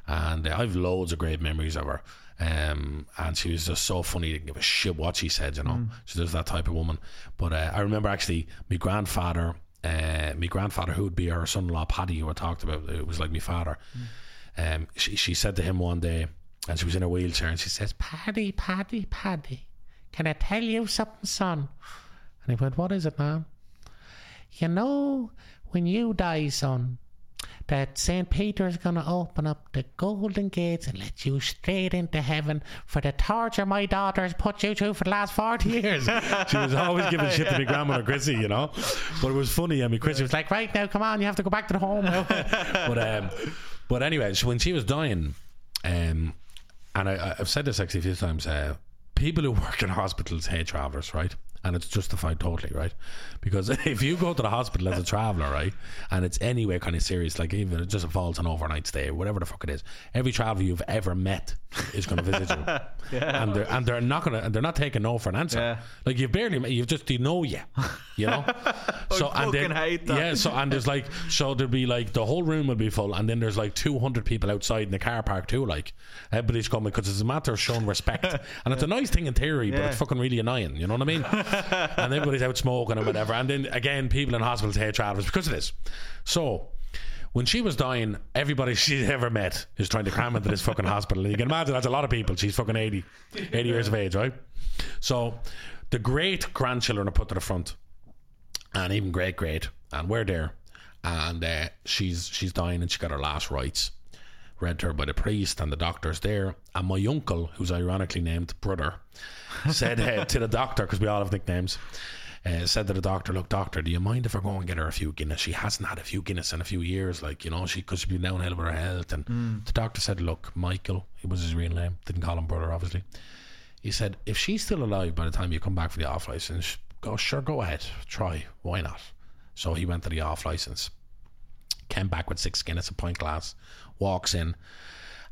And uh, I've loads of great memories of her. Um, and she was just so funny, didn't give a shit what she said, you know. Mm. She was that type of woman. But uh, I remember actually my grandfather, uh, my grandfather who would be her son-in-law, Paddy, who I talked about, it was like my father. Mm. Um, she, she said to him one day, and she was in a wheelchair, and she says, "Paddy, Paddy, Paddy, can I tell you something, son?" And he went, "What is it, Nan?" "You know, when you die, son, that Saint Peter's going to open up the golden gates and let you straight into heaven for the torture my daughter's put you through for the last forty years. She was always giving shit to me grandmother Chrissy, you know. But it was funny. I mean, Chrissy was like, "Right now, come on, you have to go back to the home." but, um, but anyway, so when she was dying, um, and I, I've said this actually a few times, uh, people who work in hospitals hate travellers, right? And it's justified totally, right? Because if you go to the hospital as a traveller, right, and it's anywhere kind of serious, like even it just involves an overnight stay, whatever the fuck it is, every traveller you've ever met is going to visit you, yeah. and they're and they're not going to, and they're not taking no for an answer. Yeah. Like you barely, you just you know you, you know. so I and fucking then, hate that. Yeah. So and there's like so there'd be like the whole room would be full, and then there's like two hundred people outside in the car park too. Like everybody's coming because it's a matter of showing respect, and yeah. it's a nice thing in theory, yeah. but it's fucking really annoying. You know what I mean? And everybody's out smoking and whatever, and then again people in hospitals hate travellers because of this. So when she was dying, everybody she's ever met is trying to cram into this fucking hospital, and you can imagine that's a lot of people. She's fucking eighty eighty years of age, right? So the great grandchildren are put to the front, and even great great, and we're there, and uh, she's she's dying, and she got her last rites read to her by the priest and the doctors there. And my uncle, who's ironically named Brother, said uh, to the doctor, because we all have nicknames, uh, said to the doctor, "Look, doctor, do you mind if I go and get her a few Guinness? She hasn't had a few Guinness in a few years, like, you know, she could be downhill with her health." And mm. the doctor said, "Look, Michael," it was his real name, didn't call him Brother, obviously. He said, "If she's still alive by the time you come back for the off license, go, sure, go ahead, try, why not?" So he went to the off license, came back with six Guinness, a pint glass, walks in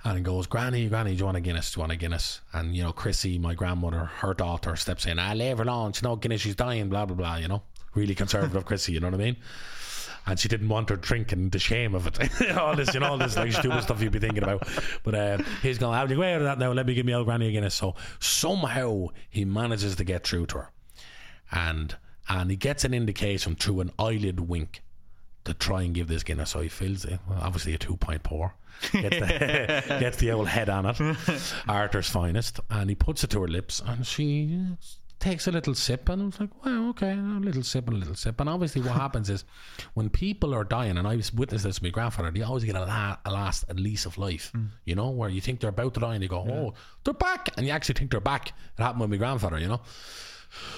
and goes, "Granny, Granny, do you want a Guinness? Do you want a Guinness?" And, you know, Chrissy, my grandmother, her daughter, steps in, "I leave her alone, she's no Guinness, she's dying, blah, blah, blah," you know. Really conservative Chrissy, you know what I mean? And she didn't want her drinking the shame of it. all this, you know, all this like stupid stuff you'd be thinking about. But uh, he's going, "I'll go out of that now, let me give me old Granny a Guinness." So somehow he manages to get through to her. And, and he gets an indication through an eyelid wink to try and give this Guinness. So he fills it, well, obviously a two pint pour, gets the, gets the old head on it, Arthur's finest, and he puts it to her lips, and she takes a little sip, and I was like, "Wow, okay, a little sip and a little sip." And obviously what happens is when people are dying, and I witnessed this with my grandfather, they always get a, la- a last a lease of life, mm. you know, where you think they're about to die and they go, "Oh, yeah, they're back," and you actually think they're back. It happened with my grandfather, you know.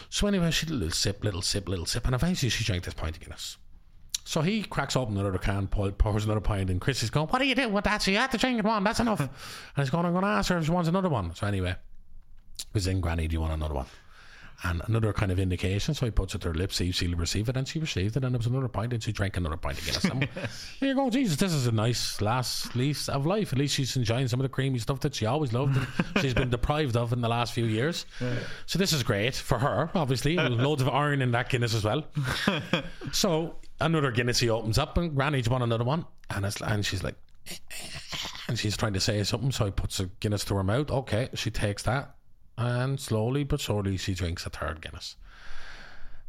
So anyway, she did a little sip, little sip, little sip, and eventually she drank this pint of Guinness. So he cracks open another can, pours another pint, and Chrissy's going, what do you do with that? So you had to drink it one, that's enough. And he's going, I'm going to ask her if she wants another one. So anyway, he's in, Granny, do you want another one? And another kind of indication. So he puts it to her lips, see if she'll receive it, and she received it, and it was another pint, and she drank another pint again. So here you go, Jesus, this is a nice last lease of life. At least she's enjoying some of the creamy stuff that she always loved and she's been deprived of in the last few years. Yeah. So this is great for her, obviously. Loads of iron in that Guinness as well. So another Guinness he opens up, and Granny's won another one, and it's, and she's like, and she's trying to say something, so he puts a Guinness to her mouth. Okay, she takes that, and slowly but surely she drinks a third Guinness.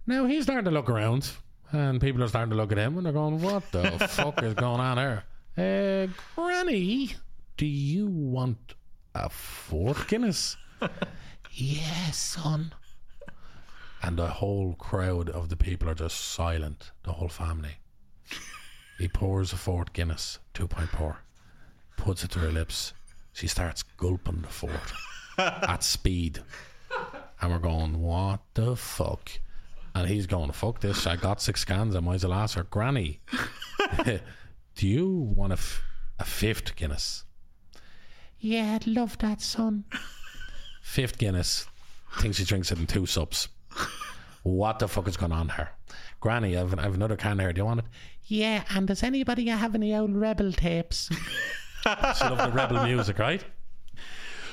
Now he's starting to look around, and people are starting to look at him, and they're going, what the fuck is going on here? Uh, Granny, do you want a fourth Guinness? Yes, son. And the whole crowd of the people are just silent, the whole family. He pours a fourth Guinness, two point four, puts it to her lips. She starts gulping the fourth at speed, and we're going, what the fuck? And he's going, fuck this, I got six cans, I might as well ask her. Granny, do you want a, f- a fifth Guinness? Yeah, I'd love that, son. Fifth Guinness, thinks she drinks it in two sips. What the fuck is going on here? Granny, I've, I've another can here, do you want it? Yeah, and does anybody have any old Rebel tapes? She loved the Rebel music, right?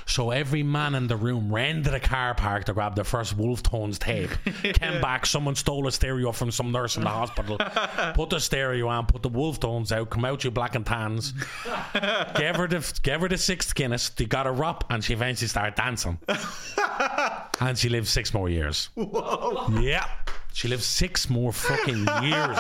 So every man in the room ran to the car park to grab the first Wolf Tones tape. Came back, someone stole a stereo from some nurse in the hospital, put the stereo on, put the Wolf Tones out, come out you black and tans. Gave her the gave her the sixth Guinness, they got her up, and she eventually started dancing. And she lived six more years. Whoa. Yeah. She lived six more fucking years.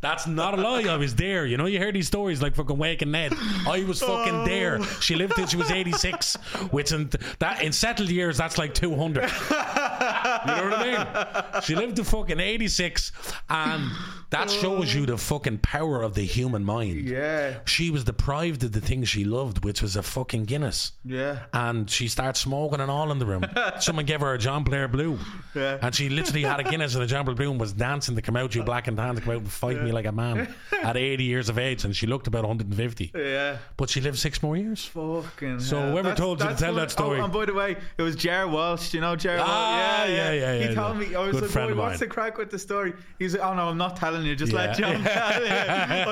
That's not a lie, I was there. You know, you hear these stories like fucking Waking Ned. I was fucking oh. there. She lived till she was eighty-six, which in that in settled years, that's like two hundred. You know what I mean? She lived to fucking eighty-six, and that shows you the fucking power of the human mind. Yeah. She was deprived of the thing she loved, which was a fucking Guinness. Yeah. And she started smoking and all in the room. Someone gave her a John Blair Blue. Yeah. And she literally had a Guinness and a John Blair Blue and was dancing to come out, you black and tan, to come out and fight yeah. me like a man at eighty years of age, and she looked about one hundred fifty. Yeah. But she lived six more years. Fucking So hell. whoever that's, told you to tell that story. Oh, and by the way, it was Jar Walsh. Do you know Jar Walsh? Ah, yeah, yeah, yeah, yeah. He yeah, told yeah. me, I was Good like, boy, what's the crack with the story? He was like, oh no, I'm not telling you. Just yeah. let John tell you.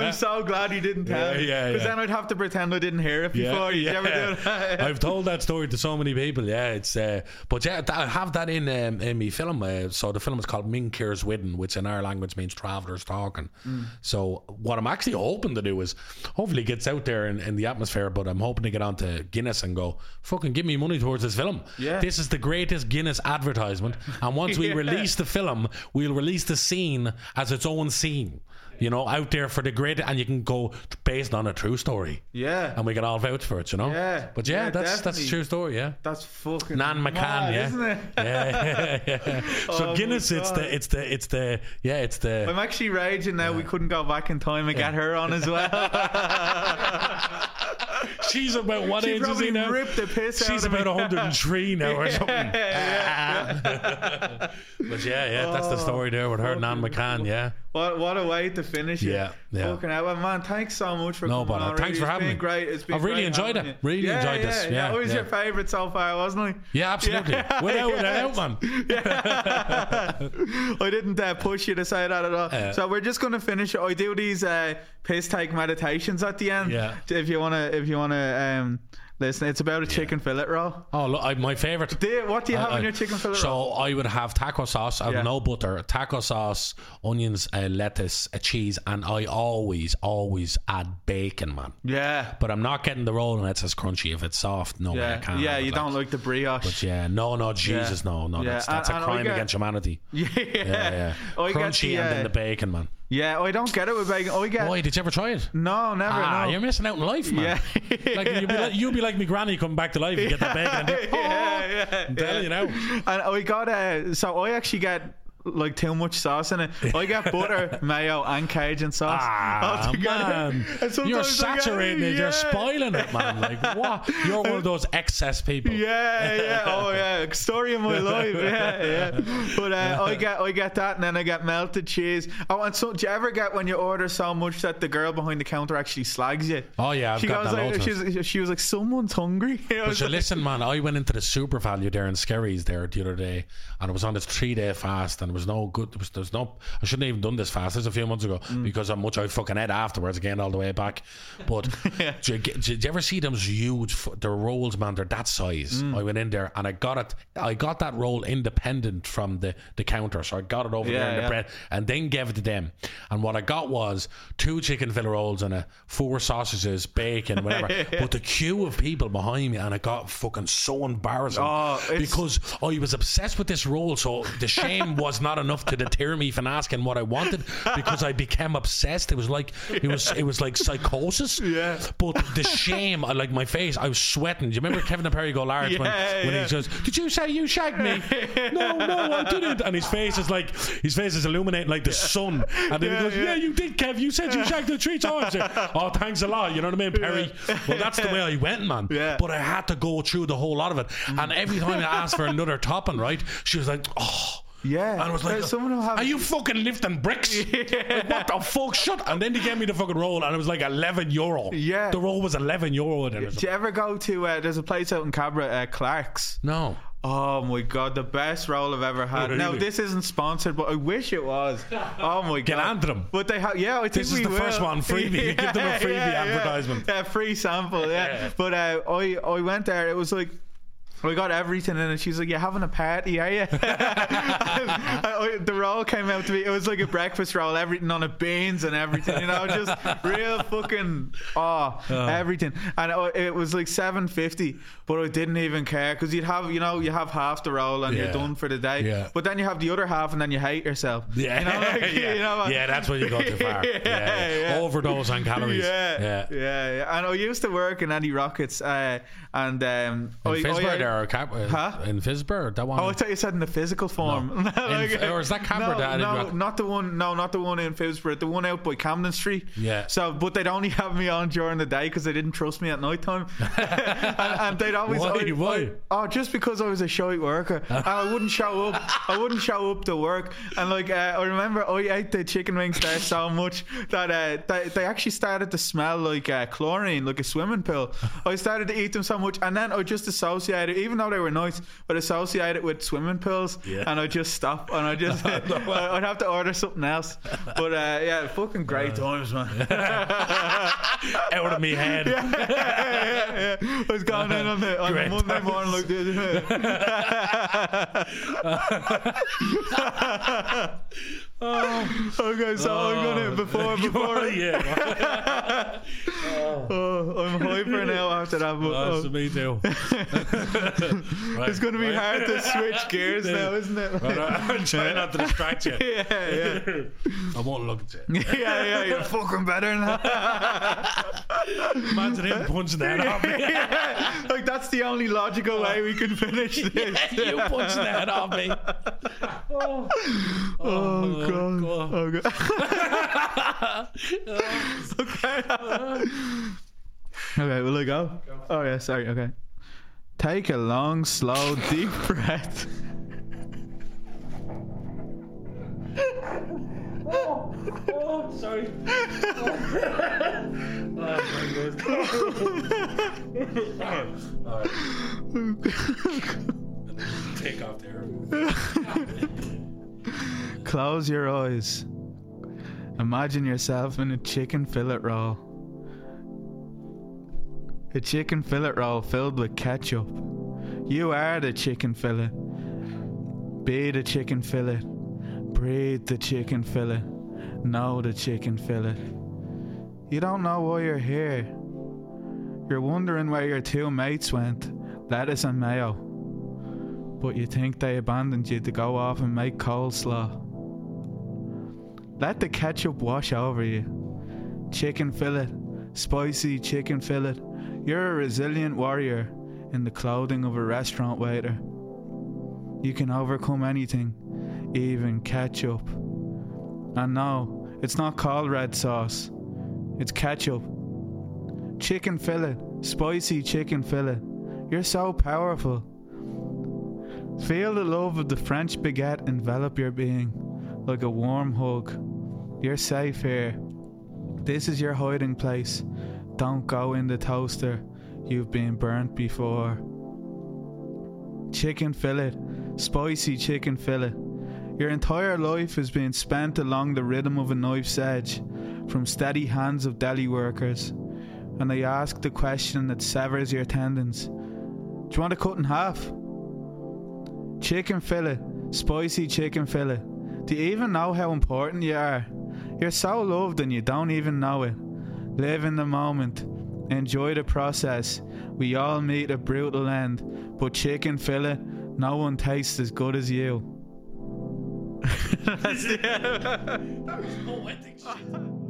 I'm so glad he didn't tell yeah, you. Yeah, because yeah. then I'd have to pretend I didn't hear it before. Yeah, yeah. You ever do that? I've told that story to so many people. Yeah, it's, uh, but yeah, I have that in, um, in my film. Uh, so the film is called Min Kier's Widden, which in our language means Travelers Talking. Mm. So what I'm actually hoping to do is hopefully gets out there in, in the atmosphere, but I'm hoping to get onto Guinness and go, fucking give me money towards this film. Yeah. This is the greatest Guinness advertisement, and once we yeah. release the film, we'll release the scene as its own scene, you know, out there for the great, and you can go based on a true story. Yeah. And we can all vouch for it, you know. Yeah. But yeah, yeah that's definitely. that's a true story. Yeah. That's fucking Nan McCann, mad, yeah. Isn't it? Yeah. yeah, yeah. So oh Guinness, it's the, it's the, it's the, yeah, it's the. I'm actually raging now. Yeah. We couldn't go back in time and yeah. get her on as well. She's about what she age is he now? Ripped the piss She's out about one hundred three now or something. Yeah, yeah. But yeah, yeah, that's the story there with her, Nan McCann. Yeah. What what a way to finish it. Yeah, yeah. Fucking hell. Well, man, thanks so much for no, coming on. Thanks really. for it's having been me. Great. It's been I've really great enjoyed it. You. Really yeah, enjoyed yeah, this. Yeah, yeah. It was yeah. your favourite so far, wasn't it? Yeah, absolutely. Yeah. Without yeah. without man. Yeah. I didn't uh, push you to say that at all. Yeah. So we're just going to finish. I do these uh, piss take meditations at the end. Yeah. If you want to, if you want to. Um, Listen, it's about a chicken yeah. fillet roll. Oh, look, I, my favourite. Do what do you have uh, in your chicken fillet so roll? So I would have taco sauce. I have yeah. no butter, taco sauce, onions, uh, lettuce, uh, cheese, and I always, always add bacon, man. Yeah. But I'm not getting the roll and it's as crunchy. If it's soft, no, yeah. man, I can't. Yeah, you don't like. like the brioche. But yeah, no, no, Jesus, yeah. no, no. Yeah. That's, that's and, a crime get, against humanity. Yeah, yeah. yeah. I crunchy the, uh, and then the bacon, man. Yeah, I don't get it with bacon. I get. Why did you ever try it? No, never. Ah, no. You're missing out on life, man. Yeah. Like you'd be, like, you'd be like me granny coming back to life and get that bacon. And oh, yeah, yeah, I'm telling yeah. you now. And I got uh, so I actually get like too much sauce in it. I get butter, mayo, and Cajun sauce. Ah, man. You're saturating get, it. Yeah. You're spoiling it, man. Like, what? You're one of those excess people. Yeah, yeah. Oh, yeah. Story of my life. Yeah, yeah. But uh, yeah. I get I get that, and then I get melted cheese. Oh, and so, do you ever get when you order so much that the girl behind the counter actually slags you? Oh, yeah. I've she got goes that like, she was, she was like, someone's hungry. But you like, listen, man, I went into the Super Value there in Skerries there the other day, and it was on this three-day fast, and there was no good, there was, there was no, I shouldn't have even done this fast. This was a few months ago mm. because how much I fucking ate afterwards again all the way back. But yeah. do, you, do you ever see them huge, the rolls, man, they're that size. Mm. I went in there and I got it, I got that roll independent from the, the counter. So I got it over yeah, there in yeah. the bread and then gave it to them. And what I got was two chicken fillet rolls and a four sausages, bacon, whatever. yeah. But the queue of people behind me, and I got fucking so embarrassing oh, because I was obsessed with this roll. So the shame was not enough to deter me from asking what I wanted because I became obsessed. It was like yeah. it was it was like psychosis. Yeah. But the shame, like my face, I was sweating. Do you remember Kevin Perry go large yeah, when, yeah. when he says, "Did you say you shagged me?" no, no, I didn't. And his face is like his face is illuminating like the yeah. sun. And then yeah, he goes, yeah. "Yeah, you did, Kev. You said you shagged the three times." Oh, thanks a lot. You know what I mean, Perry? Yeah. Well, that's the way I went, man. Yeah. But I had to go through the whole lot of it. Mm. And every time I asked for another topping, right, she was like, "Oh." Yeah, and I was like, have... "Are you fucking lifting bricks? Yeah. Like, what the fuck? Shut!" And then they gave me the fucking roll, and it was like eleven euro. Yeah, the roll was eleven euro. Do you ever go to? Uh, there's a place out in Cabra, uh, Clark's. No. Oh my god, the best roll I've ever had. No, really? Now this isn't sponsored, but I wish it was. Oh my god, get onto them. But they have, yeah. I think this is we the will. First one freebie. Yeah, you give them a freebie yeah, advertisement. Yeah, free sample. Yeah, yeah. But uh, I I went there. It was like. We got everything in it. She's like, "You're having a party, are you?" I, I, the roll came out to be, it was like a breakfast roll, everything on it, beans and everything, you know, just real fucking oh, oh. everything. And it, it was like seven fifty, but I didn't even care because you'd have, you know, you have half the roll and yeah. you're done for the day. Yeah. But then you have the other half and then you hate yourself. Yeah, you know, like, yeah. You know, yeah, that's when you go too far. Yeah, yeah, yeah. Overdose on calories. Yeah, yeah, yeah, yeah. And I used to work in Andy Rockets, uh, and um, in Fisburg there. Or Cap- huh? In Fisburg, that one. Oh, I thought you said in the physical form. No. like, in, or is that Capper? No, that no, not the one. No, not the one in Fisburg. The one out by Camden Street. Yeah. So, but they'd only have me on during the day because they didn't trust me at night time. and, and they'd always. Why? I, Why? I, oh, just because I was a shy worker and I wouldn't show up. I wouldn't show up to work. And like, uh, I remember I ate the chicken wings there so much that uh, they, they actually started to smell like uh, chlorine, like a swimming pool. I started to eat them so much, and then I just associated. Even though they were nice, but associate it with swimming pools, yeah. and I just stop, and I just no, no, I'd have to order something else. But uh, yeah, fucking great times, man. Out of me head. Yeah, yeah, yeah. I was going in on the on great Monday times. Morning like this. oh. Okay, so oh. I'm gonna before before. Are, yeah. oh. oh, I'm hyper now after that. But, oh, oh. So me too. right, it's going to be right. hard to switch gears now, isn't it? Like, I'm trying not to distract you. yeah, yeah. I won't look at you. yeah, yeah, you're fucking better now. Imagine him punching the head off me. yeah, like, that's the only logical way we can finish this. yeah, you punching the head off me. oh, oh, oh, God. God. Oh, God. okay. okay, will I go? go? Oh, yeah, sorry, okay. Take a long, slow, deep breath. oh, oh, sorry. Oh, my goodness. All right. Take off there. Close your eyes. Imagine yourself in a chicken fillet roll. A chicken fillet roll filled with ketchup. You are the chicken fillet. Be the chicken fillet. Breathe the chicken fillet. Know the chicken fillet. You don't know why you're here. You're wondering where your two mates went, lettuce and mayo. But you think they abandoned you to go off and make coleslaw. Let the ketchup wash over you. Chicken fillet. Spicy chicken fillet. You're a resilient warrior in the clothing of a restaurant waiter. You can overcome anything, even ketchup. And no, it's not called red sauce, it's ketchup. Chicken fillet, spicy chicken fillet. You're so powerful. Feel the love of the French baguette envelop your being like a warm hug. You're safe here. This is your hiding place. Don't go in the toaster. You've been burnt before. Chicken fillet, spicy chicken fillet. Your entire life has been spent along the rhythm of a knife's edge from steady hands of deli workers, and they ask the question that severs your tendons. Do you want to cut in half? Chicken fillet, spicy chicken fillet. Do you even know how important you are? You're so loved and you don't even know it. Live in the moment. Enjoy the process. We all meet a brutal end, but chicken fillet, no one tastes as good as you. That's the end. That was poetic shit.